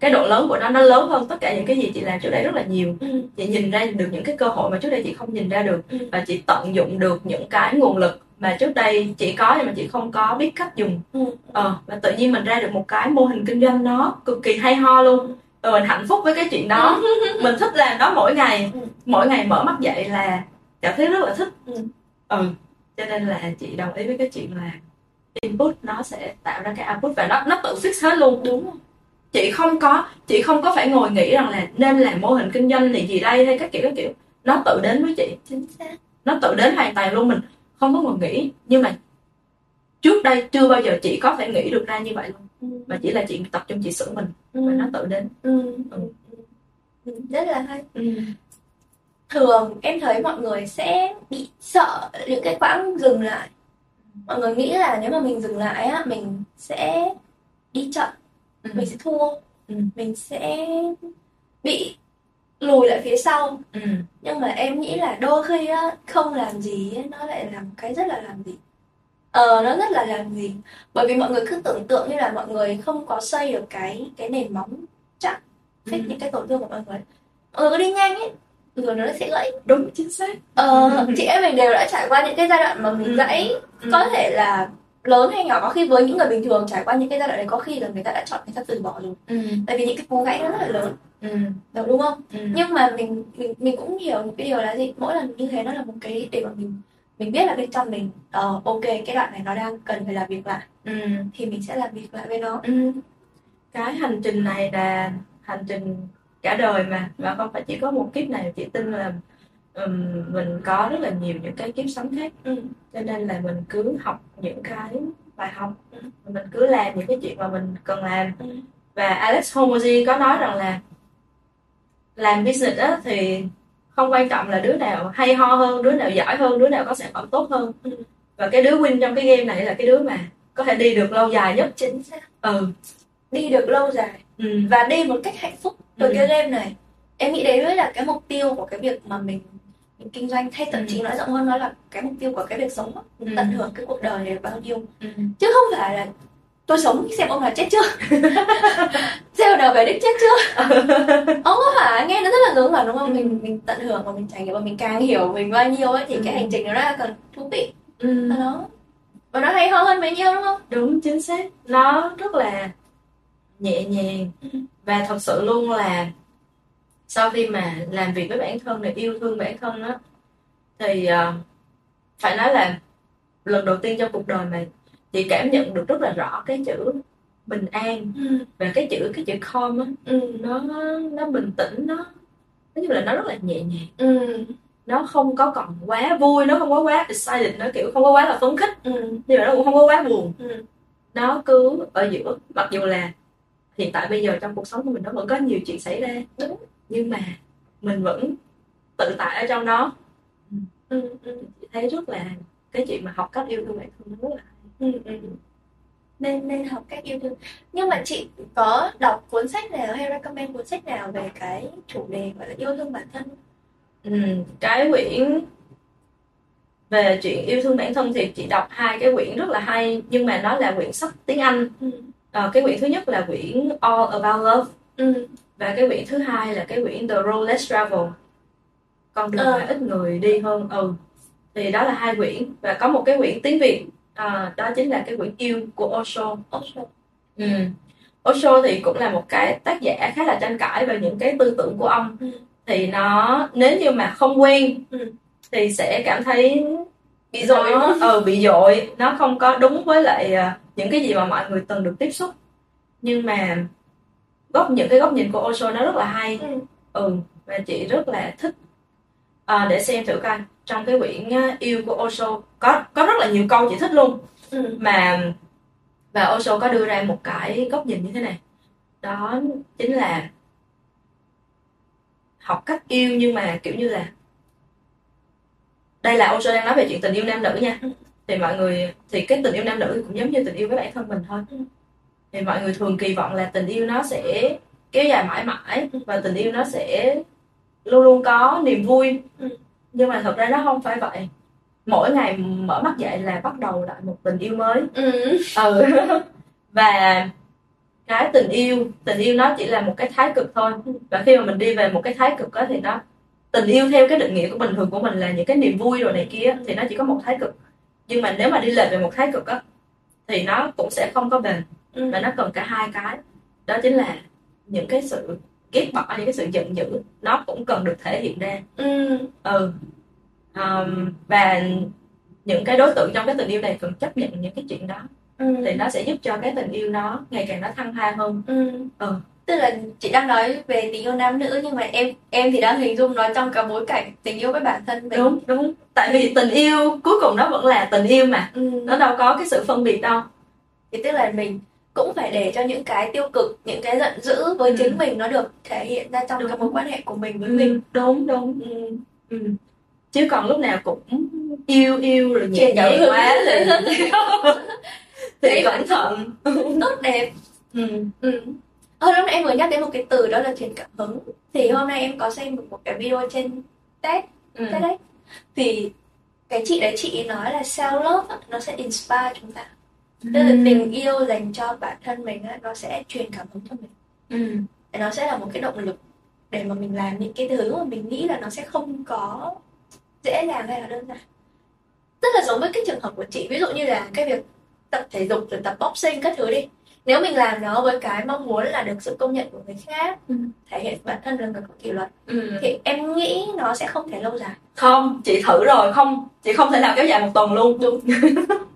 cái độ lớn của nó lớn hơn tất cả những cái gì chị làm trước đây rất là nhiều. Chị nhìn ra được những cái cơ hội mà trước đây chị không nhìn ra được, và chị tận dụng được những cái nguồn lực mà trước đây chị có nhưng mà chị không có biết cách dùng. Và tự nhiên mình ra được một cái mô hình kinh doanh nó cực kỳ hay ho luôn, và mình hạnh phúc với cái chuyện đó. Mình thích làm đó mỗi ngày, mỗi ngày mở mắt dậy là cảm thấy rất là thích. Cho nên là chị đồng ý với cái chuyện là input nó sẽ tạo ra cái output, và nó tự fix hết luôn. Đúng rồi. Chị không có phải ngồi nghĩ rằng là nên làm mô hình kinh doanh này gì đây hay các kiểu. Nó tự đến với chị. Chính xác. Nó tự đến hoàn toàn luôn, mình không có ngồi nghĩ. Nhưng mà trước đây chưa bao giờ chị có thể nghĩ được ra như vậy luôn. Mà chỉ là chị tập trung chị sửa mình, và nó tự đến. Rất là hay. Thường em thấy mọi người sẽ bị sợ những cái quãng dừng lại. Mọi người nghĩ là nếu mà mình dừng lại á, mình sẽ đi chậm, mình sẽ thua, mình sẽ bị lùi lại phía sau. Nhưng mà em nghĩ là đôi khi á, không làm gì nó lại làm cái rất là làm gì. Nó rất là làm gì. Bởi vì mọi người cứ tưởng tượng như là mọi người không có xây được cái nền móng chắc, phết những cái tổn thương của mọi người. Mọi người cứ đi nhanh ấy, rồi nó sẽ gãy. Đúng, chính xác. Chị em mình đều đã trải qua những cái giai đoạn mà mình gãy, có thể là lớn hay nhỏ. Có khi với những người bình thường trải qua những cái giai đoạn đấy, có khi là người ta đã chọn, người ta từ bỏ rồi. Tại vì những cái cú gãy nó rất là lớn, đúng không? Nhưng mà mình cũng hiểu một cái điều là gì, mỗi lần như thế nó là một cái để mà mình biết là bên trong mình ok, cái đoạn này nó đang cần phải làm việc lại, thì mình sẽ làm việc lại với nó. Cái hành trình này là hành trình cả đời mà không phải chỉ có một kiếp này. Chị tin là mình có rất là nhiều những cái kiếp sống khác, cho nên là mình cứ học những cái bài học, mình cứ làm những cái chuyện mà mình cần làm. Và Alex Hormozy có nói rằng là làm business á, thì không quan trọng là đứa nào hay ho hơn, đứa nào giỏi hơn, đứa nào có sản phẩm tốt hơn. Và cái đứa win trong cái game này là cái đứa mà có thể đi được lâu dài nhất. Chính xác. Đi được lâu dài, và đi một cách hạnh phúc từ cái game này. Em nghĩ đấy mới là cái mục tiêu của cái việc mà mình kinh doanh, hay thậm chí nói rộng hơn, nó là cái mục tiêu của cái việc sống. Mình tận hưởng cái cuộc đời này bao nhiêu, chứ không phải là tôi sống xem ông nào chết chưa, xem ông nào về đích chết chưa. Ông có phải nghe nó rất là ngưỡng ngẩn, đúng không? Mình tận hưởng và mình trải nghiệm, và mình càng hiểu mình bao nhiêu ấy, thì cái hành trình nó rất là cần thú vị. Và nó hay ho hơn bấy nhiêu, đúng không? Đúng, chính xác. Nó rất là nhẹ nhàng, và thật sự luôn là sau khi mà làm việc với bản thân, để yêu thương bản thân đó, thì phải nói là lần đầu tiên trong cuộc đời mà chị cảm nhận được rất là rõ cái chữ bình an, và cái chữ calm á. Nó bình tĩnh, nói chung là nó rất là nhẹ nhàng. Nó không có còn quá vui, nó không có quá excited, nó kiểu không có quá là phấn khích, nhưng mà nó cũng không có quá buồn. Nó cứ ở giữa. Mặc dù là hiện tại bây giờ trong cuộc sống của mình nó vẫn có nhiều chuyện xảy ra, đúng, nhưng mà mình vẫn tự tại ở trong đó. Chị thấy rất là cái chuyện mà học cách yêu thương bản thân nó rất là nên học cách yêu thương. Nhưng mà chị có đọc cuốn sách nào hay recommend cuốn sách nào về cái chủ đề gọi là yêu thương bản thân? Cái quyển về chuyện yêu thương bản thân thì chị đọc 2 cái quyển rất là hay, nhưng mà nó là quyển sách tiếng Anh. Cái quyển thứ nhất là quyển All About Love, và cái quyển thứ hai là cái quyển The Road Less Traveled, con đường mà ít người đi hơn. Thì đó là 2 quyển, và có một cái quyển tiếng Việt, đó chính là cái quyển Yêu của Osho. Osho thì cũng là một cái tác giả khá là tranh cãi về những cái tư tưởng của ông. Thì nó nếu như mà không quen thì sẽ cảm thấy bị dội, bị dội, nó không có đúng với lại những cái gì mà mọi người từng được tiếp xúc. Nhưng mà những cái góc nhìn của Osho nó rất là hay. Và chị rất là thích. Để xem thử coi, trong cái quyển Yêu của Osho có rất là nhiều câu chị thích luôn. Và Osho có đưa ra một cái góc nhìn như thế này. Đó chính là học cách yêu, nhưng mà kiểu như là, đây là Osho đang nói về chuyện tình yêu nam nữ nha. Thì mọi người, thì cái tình yêu nam nữ cũng giống như tình yêu với bản thân mình thôi. Thì mọi người thường kỳ vọng là tình yêu nó sẽ kéo dài mãi mãi và tình yêu nó sẽ luôn luôn có niềm vui. Nhưng mà thật ra nó không phải vậy. Mỗi ngày mở mắt dậy là bắt đầu lại một tình yêu mới. Và cái tình yêu nó chỉ là một cái thái cực thôi. Và khi mà mình đi về một cái thái cực đó thì nó, tình yêu theo cái định nghĩa của bình thường của mình là những cái niềm vui rồi này kia, thì nó chỉ có một thái cực. Nhưng mà nếu mà đi lệch về một thái cực đó, thì nó cũng sẽ không có bền. Và nó cần cả hai cái. Đó chính là những cái sự ghét bỏ, những cái sự giận dữ, nó cũng cần được thể hiện ra. Và những cái đối tượng trong cái tình yêu này cần chấp nhận những cái chuyện đó. Thì nó sẽ giúp cho cái tình yêu nó ngày càng nó thăng hoa hơn. Tức là chị đang nói về tình yêu nam nữ, nhưng mà em thì đang hình dung nó trong cả bối cảnh tình yêu với bản thân mình. Đúng. Tại vì tình yêu cuối cùng nó vẫn là tình yêu mà. Nó đâu có cái sự phân biệt đâu. Thì tức là mình cũng phải để cho những cái tiêu cực, những cái giận dữ với chính mình nó được thể hiện ra trong cái mối quan hệ của mình với mình. Chứ còn lúc nào cũng yêu rồi nhẹ nhàng quá thì cẩn thận, tốt đẹp. Hôm nay em vừa nhắc đến một cái từ, đó là truyền cảm hứng. Thì hôm nay em có xem một cái video trên TEDx. Thì cái chị đấy, chị nói là self love nó sẽ inspire chúng ta. Tức là tình yêu dành cho bản thân mình nó sẽ truyền cảm hứng cho mình. Nó sẽ là một cái động lực để mà mình làm những cái thứ mà mình nghĩ là nó sẽ không có dễ dàng hay là đơn giản. Tức là giống với cái trường hợp của chị, ví dụ như là cái việc tập thể dục rồi tập boxing các thứ đi. Nếu mình làm nó với cái mong muốn là được sự công nhận của người khác, thể hiện bản thân là người có kỷ luật, thì em nghĩ nó sẽ không thể lâu dài. Không, chị thử rồi, chị không thể nào kéo dài một tuần luôn. Đúng.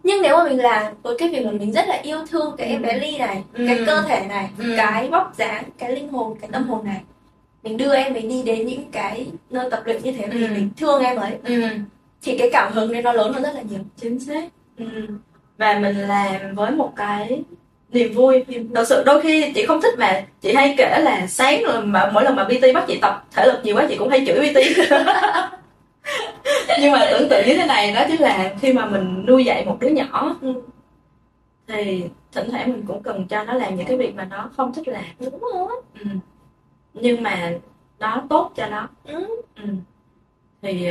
Nhưng nếu mà mình làm với cái việc mà mình rất là yêu thương cái em bé Ly này, cái cơ thể này, cái vóc dáng, cái linh hồn, cái tâm hồn này, mình đưa em ấy đi đến những cái nơi tập luyện như thế, vì mình thương em ấy, thì cái cảm hứng đấy nó lớn hơn rất là nhiều. Chính xác. Và mình làm với một cái niềm vui. Thật sự đôi khi chị không thích, mà chị hay kể là sáng rồi mà mỗi lần mà PT bắt chị tập thể lực nhiều quá chị cũng hay chửi PT. Nhưng mà tưởng tượng như thế này, đó chính là khi mà mình nuôi dạy một đứa nhỏ thì thỉnh thoảng mình cũng cần cho nó làm những cái việc mà nó không thích làm. Đúng rồi. Nhưng mà nó tốt cho nó. Thì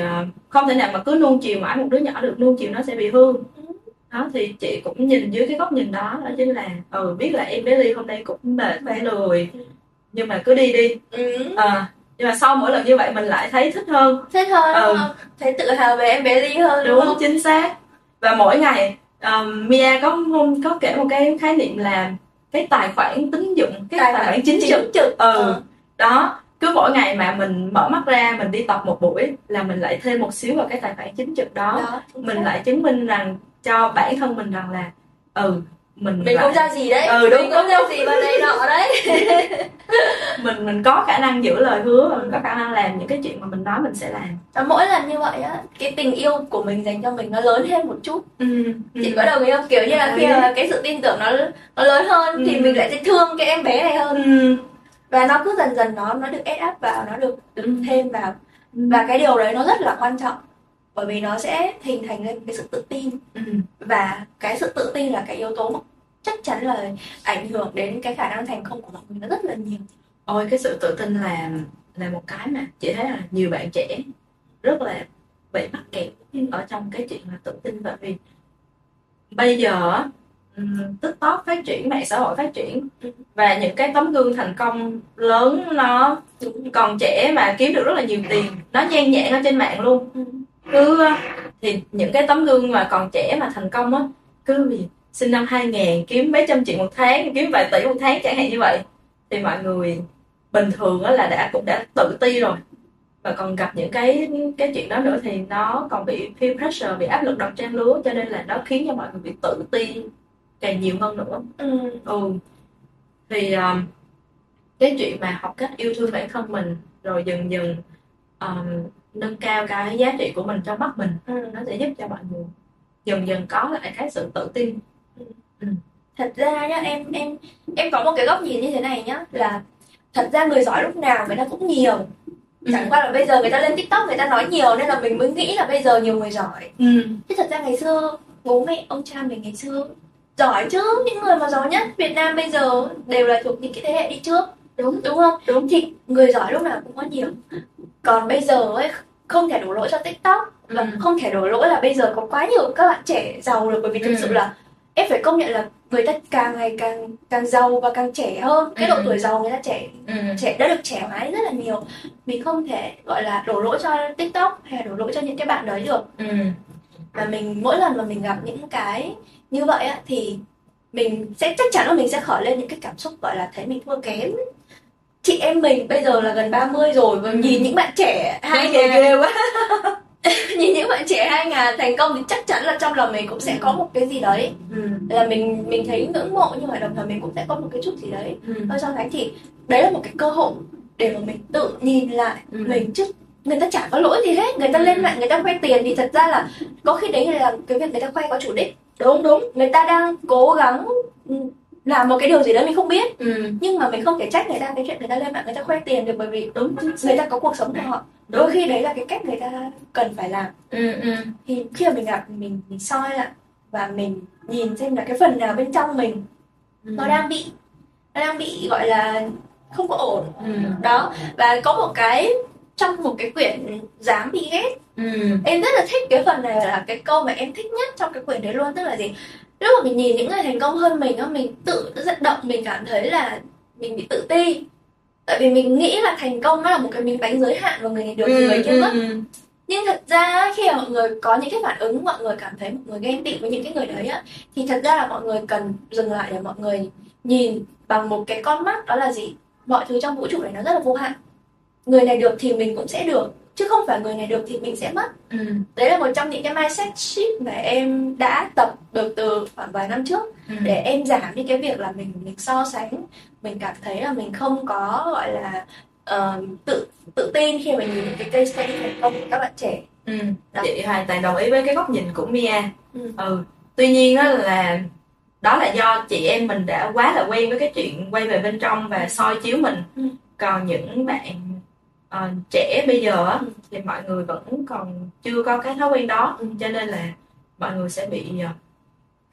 không thể nào mà cứ nuông chiều mãi một đứa nhỏ được, nuông chiều nó sẽ bị hư. Đó, thì chị cũng nhìn dưới cái góc nhìn đó, đó chính là biết là em bé Ly hôm nay cũng mệt, phải lười, nhưng mà cứ đi. Nhưng mà sau mỗi lần như vậy mình lại thấy thích hơn thấy tự hào về em bé Ly hơn. Đúng không? Chính xác. Và mỗi ngày Mia có kể một cái khái niệm là cái tài khoản tín dụng, cái tài khoản chính trực. Đó, cứ mỗi ngày mà mình mở mắt ra mình đi tập một buổi là mình lại thêm một xíu vào cái tài khoản chính trực đó, mình lại chứng minh rằng cho bản thân mình rằng là mình không ra gì đấy, mình không ra gì vào này nọ đấy. mình có khả năng giữ lời hứa, mình có khả năng làm những cái chuyện mà mình nói mình sẽ làm. Và mỗi lần như vậy á, cái tình yêu của mình dành cho mình nó lớn thêm một chút. Chị có đồng ý không? Kiểu như là khi mà cái sự tin tưởng nó lớn hơn thì mình lại sẽ thương cái em bé này hơn. Và nó cứ dần dần nó được ép áp vào, nó được thêm vào. Và cái điều đấy nó rất là quan trọng, bởi vì nó sẽ hình thành lên cái sự tự tin. Và cái sự tự tin là cái yếu tố mà chắc chắn là ảnh hưởng đến cái khả năng thành công của mọi người nó rất là nhiều. Ôi, cái sự tự tin là một cái mà chị thấy là nhiều bạn trẻ rất là bị mắc kẹt ở trong cái chuyện là tự tin. Bởi vì bây giờ TikTok phát triển, mạng xã hội phát triển, và những cái tấm gương thành công lớn nó còn trẻ mà kiếm được rất là nhiều tiền, nó nhan nhản ở trên mạng luôn. Thì những cái tấm gương mà còn trẻ mà thành công á, cứ vì sinh năm 2000 kiếm mấy trăm triệu một tháng, kiếm vài tỷ một tháng chẳng hạn như vậy, thì mọi người bình thường là cũng đã tự ti rồi, và còn gặp những cái chuyện đó nữa thì nó còn bị peer pressure, bị áp lực đồng trang lứa, cho nên là nó khiến cho mọi người bị tự ti càng nhiều hơn nữa. Thì cái chuyện mà học cách yêu thương bản thân mình rồi dần dần nâng cao cái giá trị của mình trong mắt mình, nó sẽ giúp cho mọi người dần dần có lại cái sự tự tin. Thật ra nhá, em có một cái góc nhìn như thế này nhá, là thật ra người giỏi lúc nào người ta cũng nhiều, chẳng qua là bây giờ người ta lên TikTok người ta nói nhiều nên là mình mới nghĩ là bây giờ nhiều người giỏi. Thế thật ra ngày xưa bố mẹ ông cha mình ngày xưa giỏi chứ, những người mà giỏi nhất Việt Nam bây giờ đều là thuộc những cái thế hệ đi trước, đúng không? Thì người giỏi lúc nào cũng có nhiều, còn bây giờ ấy không thể đổ lỗi cho TikTok và không thể đổ lỗi là bây giờ có quá nhiều các bạn trẻ giàu được, bởi vì thực sự là em phải công nhận là người ta càng ngày càng giàu và càng trẻ hơn, cái độ tuổi giàu người ta trẻ đã được trẻ hóa rất là nhiều. Mình không thể gọi là đổ lỗi cho TikTok hay đổ lỗi cho những cái bạn đấy được. Và mình mỗi lần mà mình gặp những cái như vậy á, thì mình sẽ chắc chắn là mình sẽ khởi lên những cái cảm xúc gọi là thấy mình thua kém. Chị em mình bây giờ là gần 30 rồi và nhìn những bạn trẻ 2000 ghê quá. Nhìn những bạn trẻ 2000 thành công thì chắc chắn là trong lòng mình cũng sẽ có một cái gì đấy là mình thấy ngưỡng mộ, nhưng mà đồng thời mình cũng sẽ có một cái chút gì đấy. Tôi so sánh thì đấy là một cái cơ hội để mà mình tự nhìn lại mình, chứ người ta chả có lỗi gì hết. Người ta lên mạng người ta khoe tiền thì thật ra là có khi đấy là cái việc người ta khoe có chủ đích. Đúng, người ta đang cố gắng làm một cái điều gì đó mình không biết, nhưng mà mình không thể trách người ta cái chuyện người ta lên mạng người ta khoe tiền được, bởi vì người ta có cuộc sống của họ. Đôi khi đấy là cái cách người ta cần phải làm. Thì khi mà mình gặp mình soi lại và mình nhìn xem là cái phần nào bên trong mình nó đang bị gọi là không có ổn đó. Và có một cái trong một cái quyển Dám Bị Ghét, em rất là thích cái phần này, là cái câu mà em thích nhất trong cái quyển đấy luôn, tức là gì, lúc mà mình nhìn những người thành công hơn mình, mình tự giật động, mình cảm thấy là mình bị tự ti, tại vì mình nghĩ là thành công nó là một cái miếng bánh giới hạn và người này được thì người kia mất. Nhưng thật ra khi mà mọi người có những cái phản ứng, mọi người cảm thấy mọi người ghen tị với những cái người đấy á, thì thật ra là mọi người cần dừng lại để mọi người nhìn bằng một cái con mắt, đó là gì, mọi thứ trong vũ trụ này nó rất là vô hạn, người này được thì mình cũng sẽ được, chứ không phải người này được thì mình sẽ mất. Đấy là một trong những cái mindset shift mà em đã tập được từ khoảng vài năm trước, để em giảm đi cái việc là mình so sánh, mình cảm thấy là mình không có gọi là tự tin khi mà nhìn cái case study thành công của các bạn trẻ. Chị hoàn toàn đồng ý với cái góc nhìn của Mia. Tuy nhiên đó là do chị em mình đã quá là quen với cái chuyện quay về bên trong và soi chiếu mình. Còn những bạn trẻ bây giờ thì mọi người vẫn còn chưa có cái thói quen đó, cho nên là mọi người sẽ bị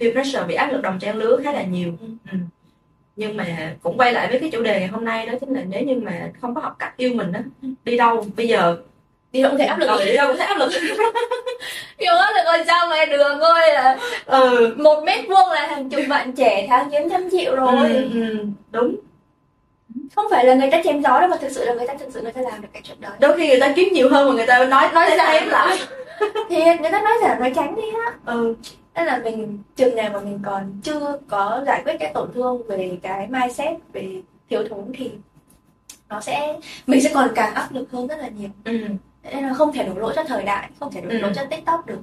peer pressure, bị áp lực đồng trang lứa khá là nhiều. Nhưng mà cũng quay lại với cái chủ đề ngày hôm nay, đó chính là nếu như mà không có học cách yêu mình đó, đi đâu bây giờ đi đâu cũng thấy áp lực, đi đâu cũng thấy áp lực. Yêu áp lực rồi sao mà đường ơi, là 1 mét vuông là hàng chục bạn trẻ tháng kiếm trăm triệu rồi. Đúng, không phải là người ta chém gió đâu, mà thực sự người ta làm được cái chuyện đó. Đôi khi người ta kiếm nhiều hơn mà người ta nói chém lại. Thiệt, người ta nói giảm nói tránh đi á. Nên là mình chừng nào mà mình còn chưa có giải quyết cái tổn thương về cái mindset, về thiếu thốn thì mình sẽ còn càng áp lực hơn rất là nhiều. Nên là không thể đổ lỗi cho thời đại, không thể đổ lỗi cho TikTok được,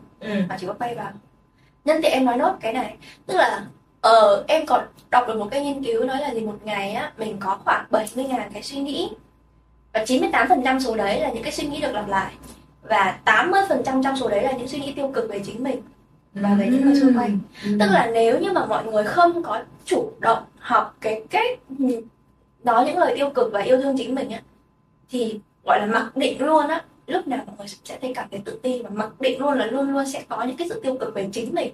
mà chỉ có quay vào. Nhân tiện em nói nốt cái này, tức là em còn đọc được một cái nghiên cứu nói là gì, một ngày á mình có khoảng 70.000 cái suy nghĩ, và 98% số đấy là những cái suy nghĩ được lặp lại, và 80% trong số đấy là những suy nghĩ tiêu cực về chính mình và về những người xung quanh. Tức là nếu như mà mọi người không có chủ động học cái cách nói những lời tiêu cực và yêu thương chính mình á, thì gọi là mặc định luôn á, lúc nào mọi người sẽ thấy cảm thấy tự ti, và mặc định luôn là luôn luôn sẽ có những cái sự tiêu cực về chính mình.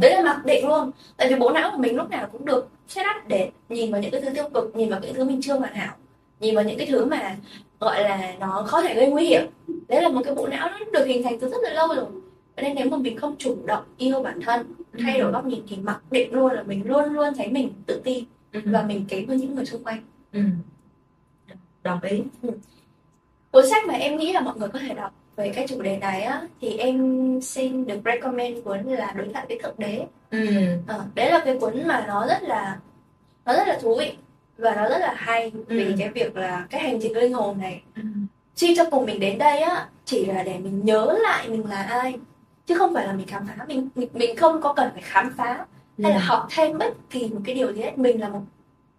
Đấy là mặc định luôn, tại vì bộ não của mình lúc nào cũng được set up để nhìn vào những cái thứ tiêu cực, nhìn vào những thứ mình chưa hoàn hảo, nhìn vào những cái thứ mà gọi là nó có thể gây nguy hiểm. Đấy là một cái bộ não nó được hình thành từ rất là lâu rồi, cho nên nếu mà mình không chủ động yêu bản thân, thay đổi góc nhìn, thì mặc định luôn là mình luôn luôn thấy mình tự ti và mình kém hơn những người xung quanh. Đồng ý. Cuốn sách mà em nghĩ là mọi người có thể đọc về cái chủ đề này á, thì em xin được recommend cuốn là Đối thoại với Thượng Đế. Đấy là cái cuốn mà nó rất là thú vị và nó rất là hay vì cái việc là cái hành trình linh hồn này suy cho cùng mình đến đây á chỉ là để mình nhớ lại mình là ai, chứ không phải là mình khám phá. Mình không có cần phải khám phá hay là học thêm bất kỳ một cái điều gì hết. Mình là một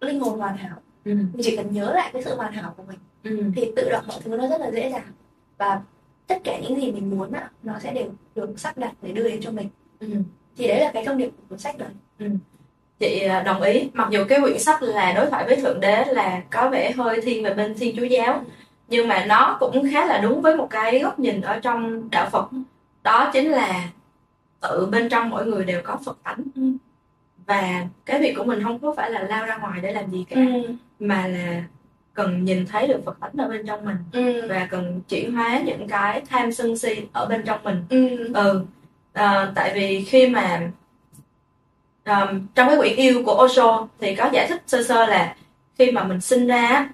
linh hồn hoàn hảo, mình chỉ cần nhớ lại cái sự hoàn hảo của mình thì tự động mọi thứ nó rất là dễ dàng, và tất cả những gì mình muốn á nó sẽ đều được sắp đặt để đưa đến cho mình. Thì đấy là cái thông điệp của cuốn sách đấy. Chị đồng ý, mặc dù cái quyển sách là Đối thoại với Thượng Đế là có vẻ hơi thiên về bên Thiên Chúa giáo, nhưng mà nó cũng khá là đúng với một cái góc nhìn ở trong đạo Phật, đó chính là tự bên trong mỗi người đều có Phật tánh, và cái việc của mình không có phải là lao ra ngoài để làm gì cả, mà là cần nhìn thấy được Phật tánh ở bên trong mình, và cần chuyển hóa những cái tham sân si ở bên trong mình. Tại vì khi mà trong cái quyển Yêu của Osho thì có giải thích sơ sơ là khi mà mình sinh ra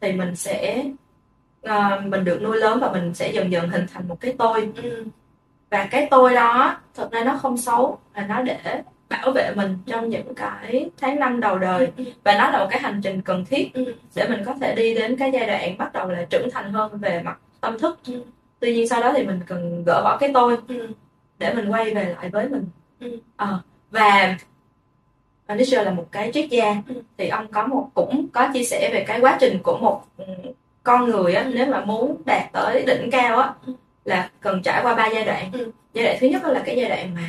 thì mình sẽ mình được nuôi lớn và mình sẽ dần dần hình thành một cái tôi, và cái tôi đó thực ra nó không xấu, là nó để bảo vệ mình trong những cái tháng năm đầu đời, và nó là một cái hành trình cần thiết để mình có thể đi đến cái giai đoạn bắt đầu là trưởng thành hơn về mặt tâm thức. Tuy nhiên sau đó thì mình cần gỡ bỏ cái tôi để mình quay về lại với mình. Và Nietzsche là một cái triết gia, thì ông cũng có chia sẻ về cái quá trình của một con người á, nếu mà muốn đạt tới đỉnh cao á là cần trải qua 3 giai đoạn. Giai đoạn thứ nhất là cái giai đoạn mà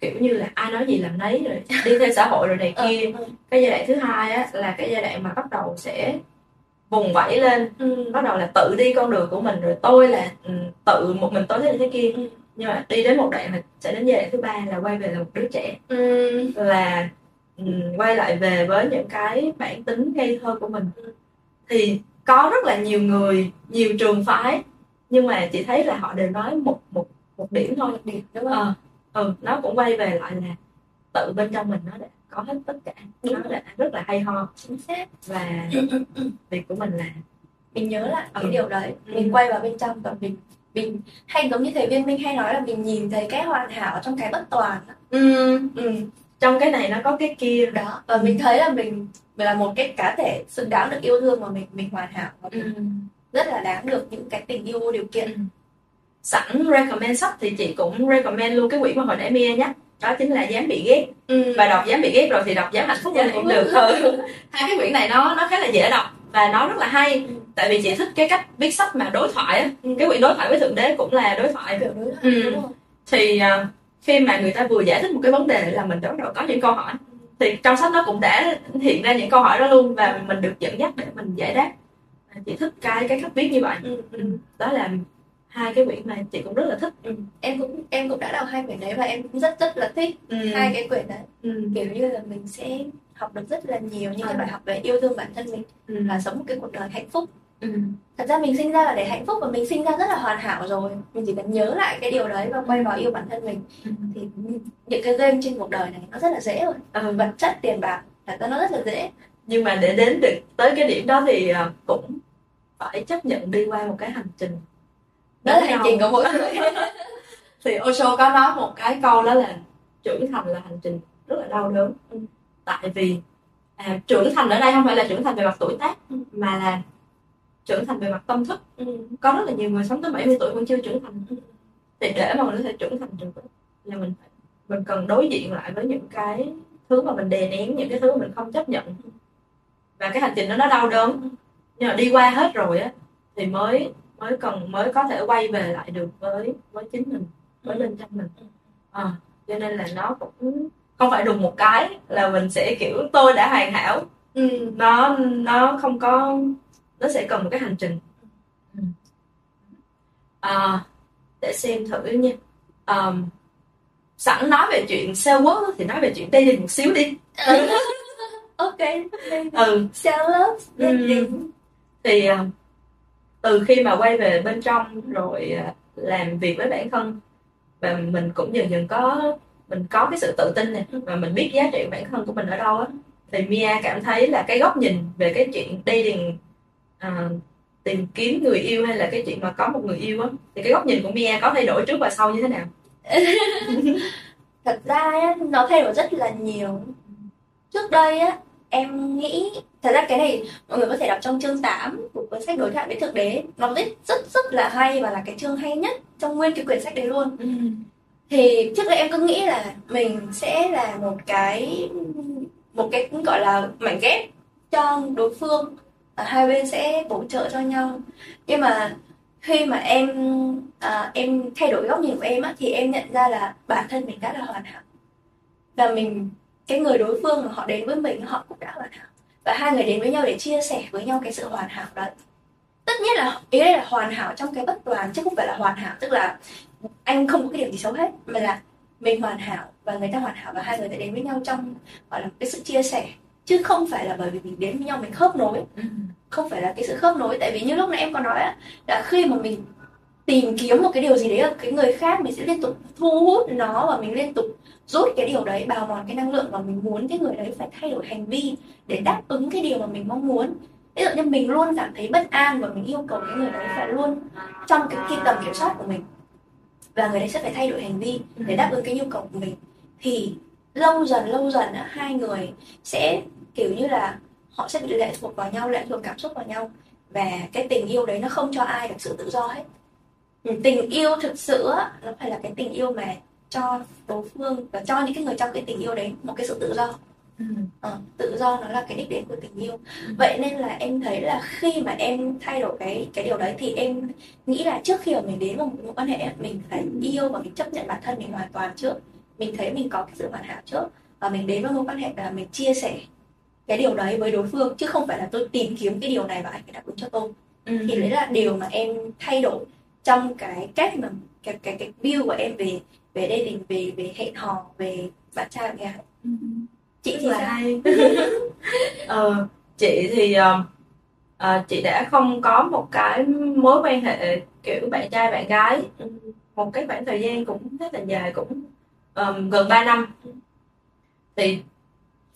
kiểu như là ai nói gì làm nấy, rồi đi theo xã hội rồi này kia. Cái giai đoạn thứ hai á là cái giai đoạn mà bắt đầu sẽ vùng vẫy lên, bắt đầu là tự đi con đường của mình, rồi tôi là tự một mình tôi thế này thế kia. Nhưng mà đi đến một đoạn là sẽ đến giai đoạn thứ ba là quay về là một đứa trẻ, là quay lại về với những cái bản tính ngây thơ của mình. Thì có rất là nhiều người, nhiều trường phái, nhưng mà chị thấy là họ đều nói một điểm thôi, đúng không? Nó cũng quay về lại là tự bên trong mình nó đã có hết tất cả, nó đã rất là hay ho. Chính xác. Và việc của mình là mình nhớ lại cái điều đấy, mình quay vào bên trong và mình hay, giống như thầy Viên Minh hay nói là mình nhìn thấy cái hoàn hảo trong cái bất toàn. Trong cái này nó có cái kia đó, và mình thấy là mình là một cái cá thể xứng đáng được yêu thương, mà mình hoàn hảo và mình rất là đáng được những cái tình yêu vô điều kiện. Sẵn recommend sách thì chị cũng recommend luôn cái quyển mà hồi nãy Mia nhắc, đó chính là Dám Bị Ghét. Và đọc Dám Bị Ghét rồi thì đọc Dám Hạnh Phúc cũng được. Hai cái quyển này nó khá là dễ đọc và nó rất là hay. Tại vì chị thích cái cách viết sách mà đối thoại á. Cái quyển Đối thoại với Thượng Đế cũng là đối thoại. Thì khi mà người ta vừa giải thích một cái vấn đề là mình bắt đầu có những câu hỏi, thì trong sách nó cũng đã hiện ra những câu hỏi đó luôn, và mình được dẫn dắt để mình giải đáp. Chị thích cái cách viết như vậy. Đó là hai cái quyển mà chị cũng rất là thích. Em cũng đã đọc hai quyển đấy và em cũng rất là thích hai cái quyển đấy. Kiểu như là mình sẽ học được rất là nhiều những cái bài học về yêu thương bản thân mình và sống một cái cuộc đời hạnh phúc. Thật ra mình sinh ra là để hạnh phúc, và mình sinh ra rất là hoàn hảo rồi, mình chỉ cần nhớ lại cái điều đấy và quay vào yêu bản thân mình. Thì những cái game trên cuộc đời này nó rất là dễ rồi, vật chất tiền bạc là nó rất là dễ, nhưng mà để đến được tới cái điểm đó thì cũng phải chấp nhận đi qua một cái hành trình. Đó là hành trình của mỗi người. Thì Osho có nói một cái câu đó là trưởng thành là hành trình rất là đau đớn. Tại vì trưởng thành ở đây không phải là trưởng thành về mặt tuổi tác, mà là trưởng thành về mặt tâm thức. Có rất là nhiều người sống tới 70 tuổi vẫn chưa trưởng thành. Thì để mà mình có thể trưởng thành được là mình cần đối diện lại với những cái thứ mà mình đè nén, những cái thứ mà mình không chấp nhận. Và cái hành trình đó nó đau đớn, nhưng mà đi qua hết rồi á thì mới có thể quay về lại được với chính mình, với bên trong mình. Cho nên là nó cũng không phải đùng một cái là mình sẽ kiểu tôi đã hoàn hảo. Nó không có, nó sẽ cần một cái hành trình. Để xem thử nha. Sẵn nói về chuyện self worth thì nói về chuyện dating một xíu đi. Ok. Self love, dating. Thì từ khi mà quay về bên trong rồi làm việc với bản thân, và mình cũng dần dần có cái sự tự tin này, và mình biết giá trị bản thân của mình ở đâu á, thì Mia cảm thấy là cái góc nhìn về cái chuyện dating tìm kiếm người yêu hay là cái chuyện mà có một người yêu á, thì cái góc nhìn của Mia có thay đổi trước và sau như thế nào? Thật ra nó thay đổi rất là nhiều. Trước đây á, em nghĩ, thật ra cái này mọi người có thể đọc trong chương 8 của cuốn sách Đối thoại với Thượng Đế. Nó viết rất là hay và là cái chương hay nhất trong nguyên cái quyển sách đấy luôn. Thì trước đây em cứ nghĩ là mình sẽ là một cái gọi là mảnh ghép cho đối phương, hai bên sẽ bổ trợ cho nhau. Nhưng mà khi mà em thay đổi góc nhìn của em á, thì em nhận ra là bản thân mình đã là hoàn hảo, và cái người đối phương mà họ đến với mình họ cũng đã hoàn hảo, và hai người đến với nhau để chia sẻ với nhau cái sự hoàn hảo đó. Tất nhiên là ý đây là hoàn hảo trong cái bất toàn, chứ không phải là hoàn hảo tức là anh không có cái điểm gì xấu hết, mà là mình hoàn hảo và người ta hoàn hảo, và hai người sẽ đến với nhau trong gọi là cái sự chia sẻ, chứ không phải là bởi vì mình đến với nhau mình khớp nối. Không phải là cái sự khớp nối, tại vì như lúc nãy em còn nói là khi mà mình tìm kiếm một cái điều gì đấy ở cái người khác, mình sẽ liên tục thu hút nó, và mình liên tục rút cái điều đấy, bào mòn cái năng lượng, và mình muốn cái người đấy phải thay đổi hành vi để đáp ứng cái điều mà mình mong muốn. Ví dụ như mình luôn cảm thấy bất an và mình yêu cầu cái người đấy phải luôn trong cái tầm kiểm soát của mình, và người đấy sẽ phải thay đổi hành vi để đáp ứng cái nhu cầu của mình. Thì lâu dần hai người sẽ kiểu như là họ sẽ bị lệ thuộc vào nhau, lệ thuộc cảm xúc vào nhau, và cái tình yêu đấy nó không cho ai được sự tự do hết. Tình yêu thực sự nó phải là cái tình yêu mà cho đối phương và cho những cái người trong cái tình yêu đấy một cái sự tự do. Tự do nó là cái đích đến của tình yêu. Vậy nên là em thấy là khi mà em thay đổi cái điều đấy, thì em nghĩ là trước khi mà mình đến một mối quan hệ, mình phải yêu và mình chấp nhận bản thân mình hoàn toàn trước. Mình thấy mình có cái sự hoàn hảo trước, và mình đến với mối quan hệ là mình chia sẻ cái điều đấy với đối phương, chứ không phải là tôi tìm kiếm cái điều này và anh phải đáp ứng cho tôi. Thì đấy là điều mà em thay đổi trong cái cách mà cái view của em về dating, về hẹn hò, về bạn trai bạn gái. Chị thì hay. Chị thì chị đã không có một cái mối quan hệ kiểu bạn trai bạn gái một cái khoảng thời gian cũng rất là dài, cũng gần 3 năm. Thì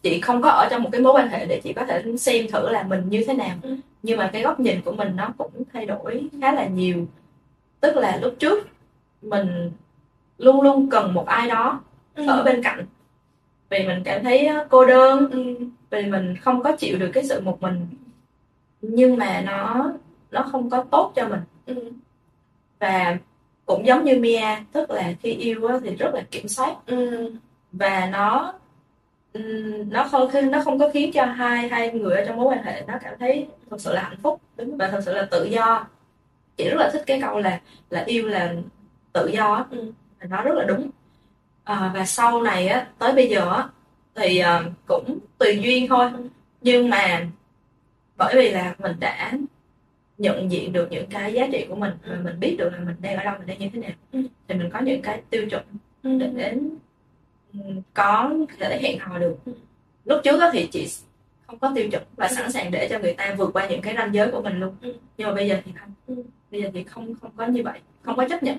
chị không có ở trong một cái mối quan hệ để chị có thể xem thử là mình như thế nào, nhưng mà cái góc nhìn của mình nó cũng thay đổi khá là nhiều. Tức là lúc trước mình luôn luôn cần một ai đó ở bên cạnh, vì mình cảm thấy cô đơn, vì mình không có chịu được cái sự một mình, nhưng mà nó không có tốt cho mình. Và cũng giống như Mia, tức là khi yêu thì rất là kiểm soát, và nó không có khiến cho hai người ở trong mối quan hệ nó cảm thấy thật sự là hạnh phúc và thật sự là tự do. Chị rất là thích cái câu là yêu là tự do, nó rất là đúng. Và sau này tới bây giờ thì cũng tùy duyên thôi, nhưng mà bởi vì là mình đã nhận diện được những cái giá trị của mình, và mình biết được là mình đang ở đâu, mình đang như thế nào, thì mình có những cái tiêu chuẩn để có thể hẹn hò được. Lúc trước thì chị không có tiêu chuẩn và sẵn sàng để cho người ta vượt qua những cái ranh giới của mình luôn, nhưng mà bây giờ thì không, không có như vậy, không có chấp nhận.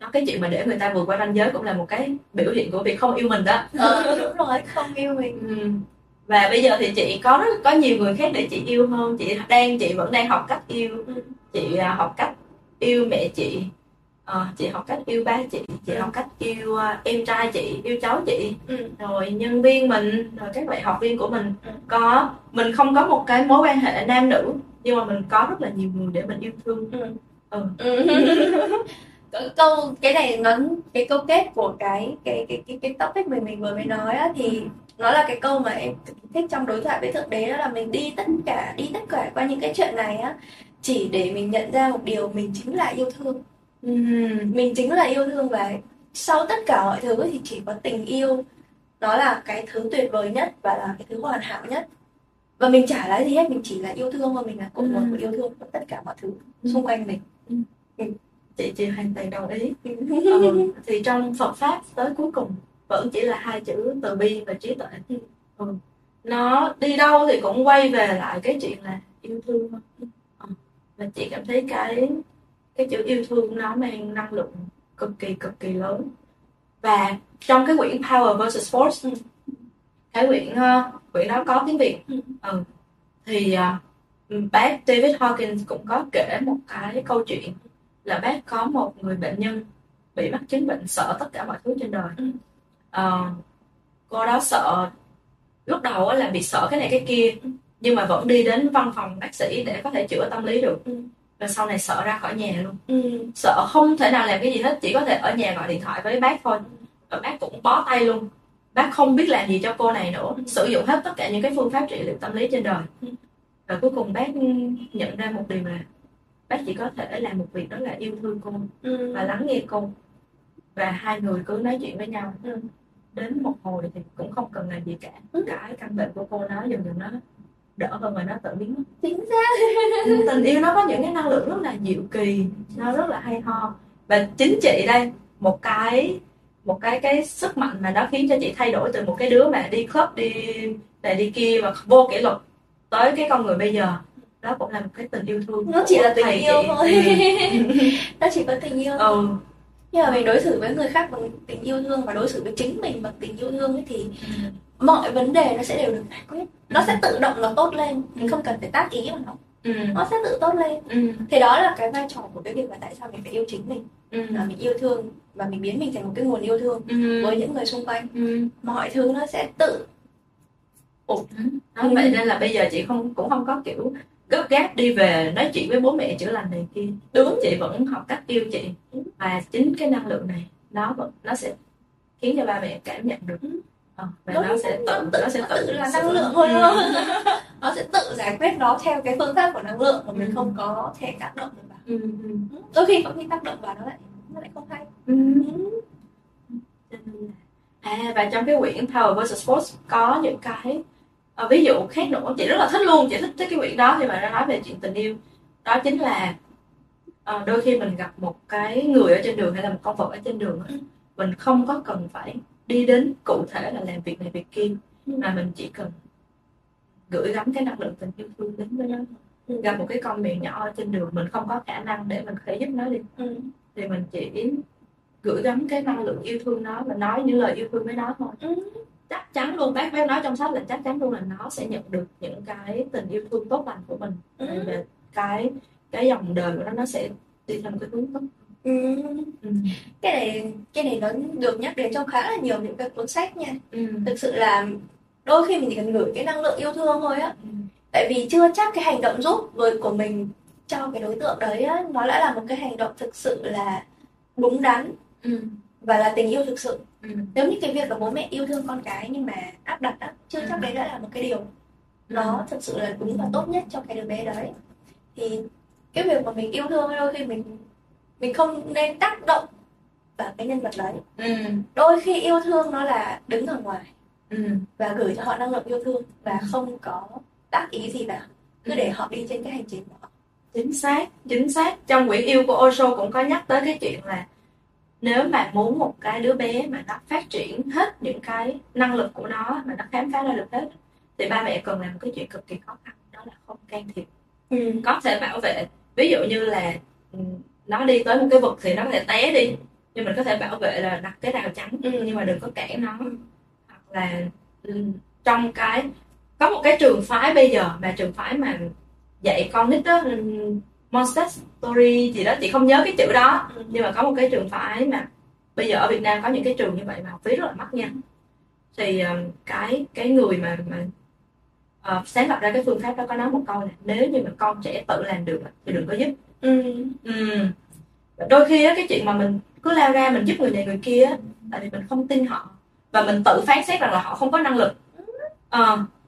Nó cái chuyện mà để người ta vượt qua ranh giới cũng là một cái biểu hiện của việc không yêu mình đó. Đúng rồi, không yêu mình. Và bây giờ thì chị có nhiều người khác để chị yêu hơn. Chị vẫn đang học cách yêu. Chị học cách yêu mẹ chị, chị học cách yêu ba chị học cách yêu em trai chị, yêu cháu chị, rồi nhân viên mình, rồi các bạn học viên của mình. Mình không có một cái mối quan hệ nam nữ, nhưng mà mình có rất là nhiều người để mình yêu thương. Cái này nó cái câu kết của cái topic mình vừa mới nói thì nó là cái câu mà em thích trong đối thoại với Thượng Đế, đó là mình đi tất cả qua những cái chuyện này chỉ để mình nhận ra một điều, mình chính là yêu thương. Mình chính là yêu thương, và sau tất cả mọi thứ thì chỉ có tình yêu, nó là cái thứ tuyệt vời nhất và là cái thứ hoàn hảo nhất, và mình chả là gì hết, mình chỉ là yêu thương, và mình là cội nguồn của yêu thương của tất cả mọi thứ xung quanh mình. Chị hoàn toàn đồng ý. Thì trong Phật pháp tới cuối cùng vẫn chỉ là hai chữ từ bi và trí tuệ. Nó đi đâu thì cũng quay về lại cái chuyện là yêu thương. Và chị cảm thấy cái chữ yêu thương nó mang năng lượng cực kỳ lớn. Và trong cái quyển Power vs Force, cái quyển đó có tiếng Việt, thì Bác David Hawkins cũng có kể một cái câu chuyện là bác có một người bệnh nhân bị mắc chứng bệnh sợ tất cả mọi thứ trên đời. Cô đó sợ, lúc đầu là bị sợ cái này cái kia, nhưng mà vẫn đi đến văn phòng bác sĩ để có thể chữa tâm lý được. Rồi sau này sợ ra khỏi nhà luôn, sợ không thể nào làm cái gì hết, chỉ có thể ở nhà gọi điện thoại với bác thôi. Và bác cũng bó tay luôn, bác không biết làm gì cho cô này nữa, sử dụng hết tất cả những cái phương pháp trị liệu tâm lý trên đời. Và cuối cùng bác nhận ra một điều là bác chỉ có thể làm một việc, đó là yêu thương cô và lắng nghe cô. Và hai người cứ nói chuyện với nhau đến một hồi thì cũng không cần làm gì cả, cái căn bệnh của cô nó dần dần nó đỡ hơn và nó tự biến mất. Chính xác. Tình yêu nó có những cái năng lượng rất là diệu kỳ, nó rất là hay ho. Và chính chị đây, một cái sức mạnh mà nó khiến cho chị thay đổi từ một cái đứa mà đi club đi này đi kia và vô kỷ luật tới cái con người bây giờ. Đó cũng là một cái tình yêu thương. Nó chỉ là tình yêu thôi. Nó chỉ có tình yêu thôi. Nhưng mà mình đối xử với người khác bằng tình yêu thương và đối xử với chính mình bằng tình yêu thương ấy thì mọi vấn đề nó sẽ đều được giải quyết. Nó sẽ tự động nó tốt lên, mình không cần phải tác ý vào nó. Nó sẽ tự tốt lên. Thì đó là cái vai trò của cái việc mà tại sao mình phải yêu chính mình. Là mình yêu thương và mình biến mình thành một cái nguồn yêu thương với những người xung quanh. Mọi thứ nó sẽ tự ổn. Vậy nên là bây giờ chị cũng không có kiểu gấp gáp đi về nói chuyện với bố mẹ chữa lành này kia. Đúng, chị vẫn học cách yêu chị. Và chính cái năng lượng này nó sẽ khiến cho ba mẹ cảm nhận được. Và nó sẽ tự là năng lượng thôi. Nó sẽ tự giải quyết nó theo cái phương pháp của năng lượng mà mình không có thể tác động được vào. Đôi khi có khi tác động vào nó lại không hay. Và trong cái quyển Power vs Force có những cái ví dụ khác nữa chị rất là thích luôn. Chị thích cái quyển đó khi mà nó nói về chuyện tình yêu. Đó chính là đôi khi mình gặp một cái người ở trên đường hay là một con vật ở trên đường, mình không có cần phải đi đến cụ thể là làm việc này việc kia, mà mình chỉ cần gửi gắm cái năng lượng tình yêu thương đến với nó. Gặp một cái con mèo nhỏ ở trên đường, mình không có khả năng để mình có thể giúp nó đi, thì mình chỉ gửi gắm cái năng lượng yêu thương nó và nói những lời yêu thương với nó thôi. Chắc chắn luôn, bác nói trong sách là chắc chắn luôn là nó sẽ nhận được những cái tình yêu thương tốt lành của mình. Cái dòng đời của nó sẽ đi theo một cái hướng tốt. Cái này nó được nhắc đến trong khá là nhiều những cái cuốn sách nha. Thực sự là đôi khi mình chỉ cần gửi cái năng lượng yêu thương thôi á. Tại vì chưa chắc cái hành động giúp của mình cho cái đối tượng đấy á, nó đã là một cái hành động thực sự là đúng đắn và là tình yêu thực sự. Nếu như cái việc là bố mẹ yêu thương con cái nhưng mà áp đặt á, chưa chắc đấy đã là một cái điều nó thực sự là đúng và tốt nhất cho cái đứa bé đấy. Thì cái việc mà mình yêu thương đôi khi mình không nên tác động vào cái nhân vật đấy. Đôi khi yêu thương nó là đứng ở ngoài và gửi cho họ năng lượng yêu thương và không có tác ý gì vào, cứ để họ đi trên cái hành trình của họ. Chính xác. Trong quyển Yêu của Osho cũng có nhắc tới cái chuyện là nếu mà muốn một cái đứa bé mà nó phát triển hết những cái năng lực của nó, mà nó khám phá ra được hết, thì ba mẹ cần làm một cái chuyện cực kỳ khó khăn, đó là không can thiệp. Có thể bảo vệ, ví dụ như là nó đi tới một cái vực thì nó có thể té đi, nhưng mình có thể bảo vệ là đặt cái rào chắn, nhưng mà đừng có cản nó. Hoặc là trong cái có một cái trường phái bây giờ mà dạy con nít đó, Montessori gì đó, chị không nhớ cái chữ đó, nhưng mà có một cái trường phái mà bây giờ ở Việt Nam có những cái trường như vậy mà học phí rất là mắc nha. Thì cái người mà sáng lập ra cái phương pháp đó có nói một câu là nếu như mà con trẻ tự làm được thì đừng có giúp. Đôi khi á, cái chuyện mà mình cứ lao ra mình giúp người này người kia, tại vì mình không tin họ và mình tự phán xét rằng là họ không có năng lực.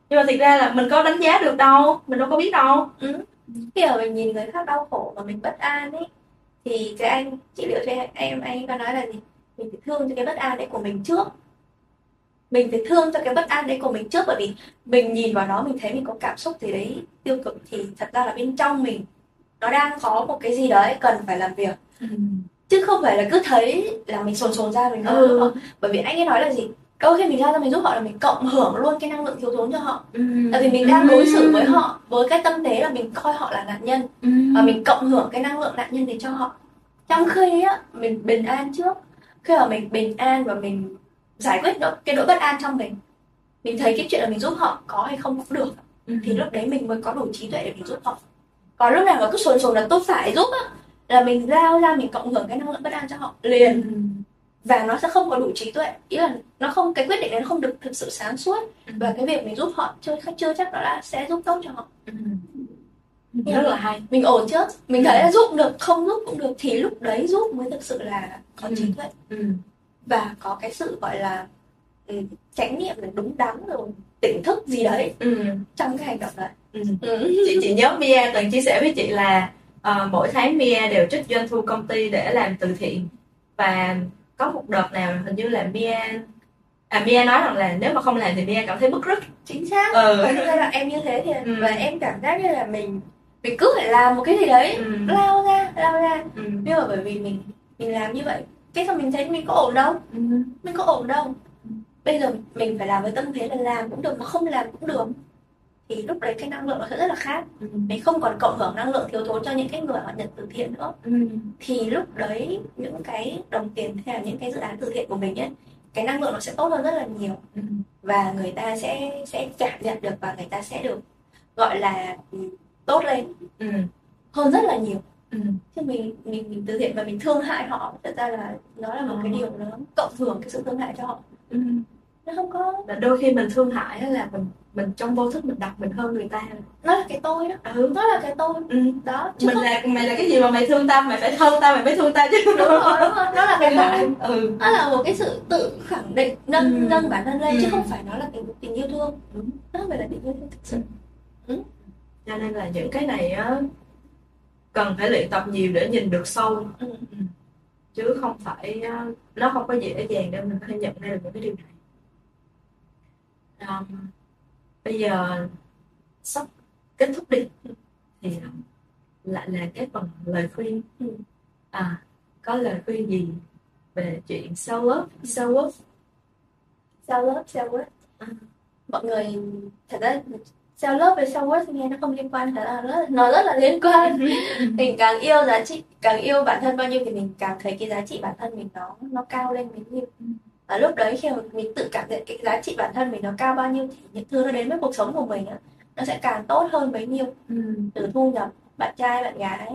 Nhưng mà thực ra là mình có đánh giá được đâu, mình đâu có biết đâu. Khi mà mình nhìn người khác đau khổ và mình bất an ấy, thì cái anh chị liệu cho anh có nói là gì? Mình phải thương cho cái bất an đấy của mình trước. Bởi vì mình nhìn vào nó, mình thấy mình có cảm xúc gì đấy tiêu cực, thì thật ra là bên trong mình nó đang có một cái gì đấy cần phải làm việc. Chứ không phải là cứ thấy là mình sồn ra mình Bởi vì anh ấy nói là gì? Đôi khi mình ra mình giúp họ là mình cộng hưởng luôn cái năng lượng thiếu thốn cho họ. Tại vì mình đang đối xử với họ với cái tâm thế là mình coi họ là nạn nhân, và mình cộng hưởng cái năng lượng nạn nhân để cho họ. Trong khi á, mình bình an trước. Khi mà mình bình an và mình giải quyết cái nỗi bất an trong mình thấy cái chuyện là mình giúp họ có hay không cũng được. thì lúc đấy mình mới có đủ trí tuệ để mình giúp họ. Còn lúc nào mà cứ sồn sồn là tôi phải giúp á, là mình giao ra mình cộng hưởng cái năng lượng bất an cho họ liền. Và nó sẽ không có đủ trí tuệ, ý là nó không, cái quyết định đấy nó không được thực sự sáng suốt. Và cái việc mình giúp họ chưa chắc đó là sẽ giúp tốt cho họ. Rất là hay. Mình ổn trước, mình thấy là giúp được, không giúp cũng được, thì lúc đấy giúp mới thực sự là có trí tuệ. Và có cái sự gọi là chánh niệm là đúng đắn rồi, tỉnh thức gì đấy trong cái hành động đấy. Chị nhớ Mia từng chia sẻ với chị là mỗi tháng Mia đều trích doanh thu công ty để làm từ thiện. Và có một đợt nào hình như là Mia nói rằng là nếu mà không làm thì Mia cảm thấy bứt rứt. Chính xác. Và thực ra là em như thế thì và em cảm giác như là mình cứ phải làm một cái gì đấy, lao ra. Nhưng mà bởi vì mình làm như vậy, cái xong mình thấy mình có ổn đâu. Bây giờ mình phải làm với tâm thế là làm cũng được mà không làm cũng được. Thì lúc đấy cái năng lượng nó sẽ rất là khác. Mình không còn cộng hưởng năng lượng thiếu thốn cho những cái người họ nhận từ thiện nữa. Thì lúc đấy những cái đồng tiền hay là những cái dự án từ thiện của mình ấy, cái năng lượng nó sẽ tốt hơn rất là nhiều. Và người ta sẽ cảm nhận được và người ta sẽ được gọi là tốt lên hơn rất là nhiều. Chứ mình từ thiện và mình thương hại họ, thật ra là nó là một cái điều nó cộng hưởng cái sự thương hại cho họ. Nó không có, là đôi khi mình thương hại là mình trong vô thức mình đặt mình hơn người ta, nó là cái tôi đó. Nó là cái tôi đó chứ mình không... mày là cái gì mà mày thương tao, mày phải thương tao, mày mới thương tao chứ. Đúng rồi nó là cái tôi. Nó là một cái sự tự khẳng định, nâng bản thân lên, chứ không phải nó là tình yêu thương. Nó không phải là tình yêu thương thực sự. Cho nên là những cái này á cần phải luyện tập nhiều để nhìn được sâu, chứ không phải, nó không có dễ dàng để mình có thể nhận ra được những cái điều này. Bây giờ sắp kết thúc đi, thì lại là cái phần lời khuyên. Có lời khuyên gì về chuyện self-love? Mọi người, thật ra self-love với self-worth nghe nó không liên quan, nó rất là liên quan. Mình càng yêu giá trị, càng yêu bản thân bao nhiêu thì mình càng thấy cái giá trị bản thân mình nó cao lên bấy nhiêu. Và lúc đấy khi mà mình tự cảm nhận cái giá trị bản thân mình nó cao bao nhiêu thì những thứ nó đến với cuộc sống của mình đó, nó sẽ càng tốt hơn bấy nhiêu. Từ thu nhập, bạn trai, bạn gái,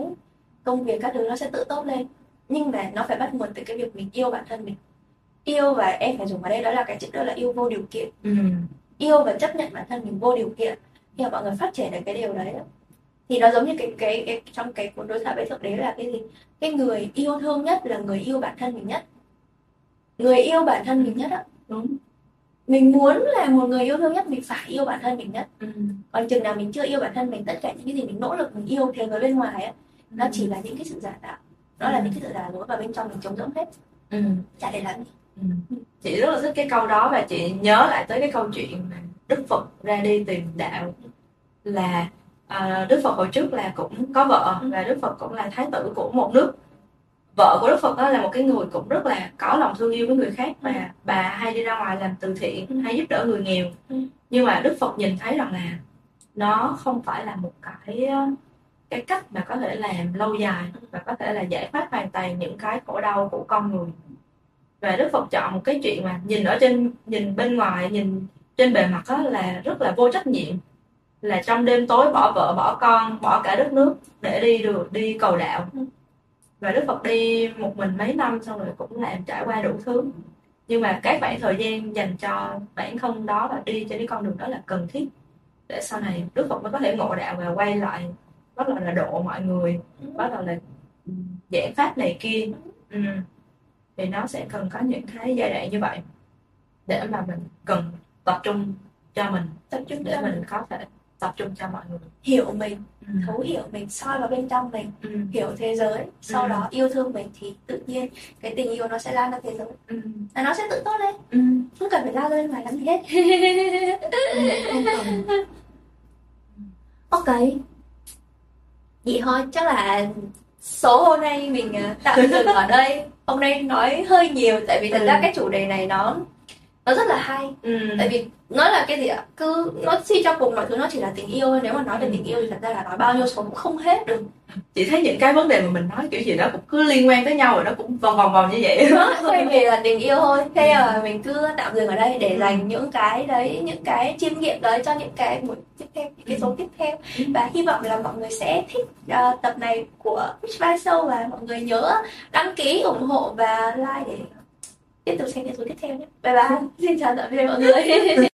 công việc các thứ nó sẽ tự tốt lên. Nhưng mà nó phải bắt nguồn từ cái việc mình yêu bản thân mình. Yêu, và em phải dùng ở đây đó là cái chữ đó là yêu vô điều kiện. Yêu và chấp nhận bản thân mình vô điều kiện. Khi mà mọi người phát triển được cái điều đấy thì nó giống như cái trong cái cuốn đối thoại với thượng đế là cái gì? Cái người yêu thương nhất là người yêu bản thân mình nhất. Người yêu bản thân mình nhất á. Đúng. Mình muốn là một người yêu thương nhất, mình phải yêu bản thân mình nhất. Còn chừng nào mình chưa yêu bản thân mình, tất cả những cái gì mình nỗ lực mình yêu thế giới bên ngoài á, nó chỉ là những cái sự giả tạo. Nó là những cái sự giả dối và bên trong mình trống rỗng hết. Chả để làm gì. Chị rất là thích cái câu đó, và chị nhớ lại tới cái câu chuyện mà Đức Phật ra đi tìm đạo, là Đức Phật hồi trước là cũng có vợ, và Đức Phật cũng là thái tử của một nước. Vợ của Đức Phật đó là một cái người cũng rất là có lòng thương yêu với người khác, và bà hay đi ra ngoài làm từ thiện, hay giúp đỡ người nghèo. Nhưng mà Đức Phật nhìn thấy rằng là nó không phải là một cái cách mà có thể làm lâu dài và có thể là giải thoát hoàn toàn những cái khổ đau của con người. Và Đức Phật chọn một cái chuyện mà nhìn bên ngoài, nhìn trên bề mặt đó là rất là vô trách nhiệm, là trong đêm tối bỏ vợ, bỏ con, bỏ cả đất nước để đi cầu đạo. Và Đức Phật đi một mình mấy năm, xong rồi cũng làm trải qua đủ thứ. Nhưng mà các khoảng thời gian dành cho bản thân đó và đi trên cái con đường đó là cần thiết, để sau này Đức Phật mới có thể ngộ đạo và quay lại, bắt đầu là độ mọi người, bắt đầu là giải pháp này kia. Thì nó sẽ cần có những cái giai đoạn như vậy, để mà mình cần tập trung cho mình, để mình có thể tập trung cho mọi người, hiểu mình, thấu hiểu mình, soi vào bên trong mình, hiểu thế giới, sau đó yêu thương mình, thì tự nhiên cái tình yêu nó sẽ lan ra thế giới, nó sẽ tự tốt lên, không cần phải lao lên ngoài lắm gì hết. Ok, vậy thôi, chắc là số hôm nay mình tạm dừng ở đây. Hôm nay nói hơi nhiều, tại vì thật ra cái chủ đề này nó nó rất là hay. Tại vì nói là cái gì ạ, cứ nó suy cho cùng mọi thứ nó chỉ là tình yêu thôi. Nếu mà nói về tình yêu thì thật ra là nói bao nhiêu số cũng không hết được. Chị thấy những cái vấn đề mà mình nói kiểu gì đó cũng cứ liên quan tới nhau, rồi nó cũng vòng như vậy đó. Quay về là tình yêu thôi. Thế là mình cứ tạm dừng ở đây để dành những cái đấy, những cái chiêm nghiệm đấy cho những cái buổi tiếp theo, những cái số tiếp theo. Và hy vọng là mọi người sẽ thích tập này của Rich Vibe Show, và mọi người nhớ đăng ký, ủng hộ và like để tiếp tục xem những số tiếp theo nhé. Bye bye. Xin chào tạm biệt mọi người.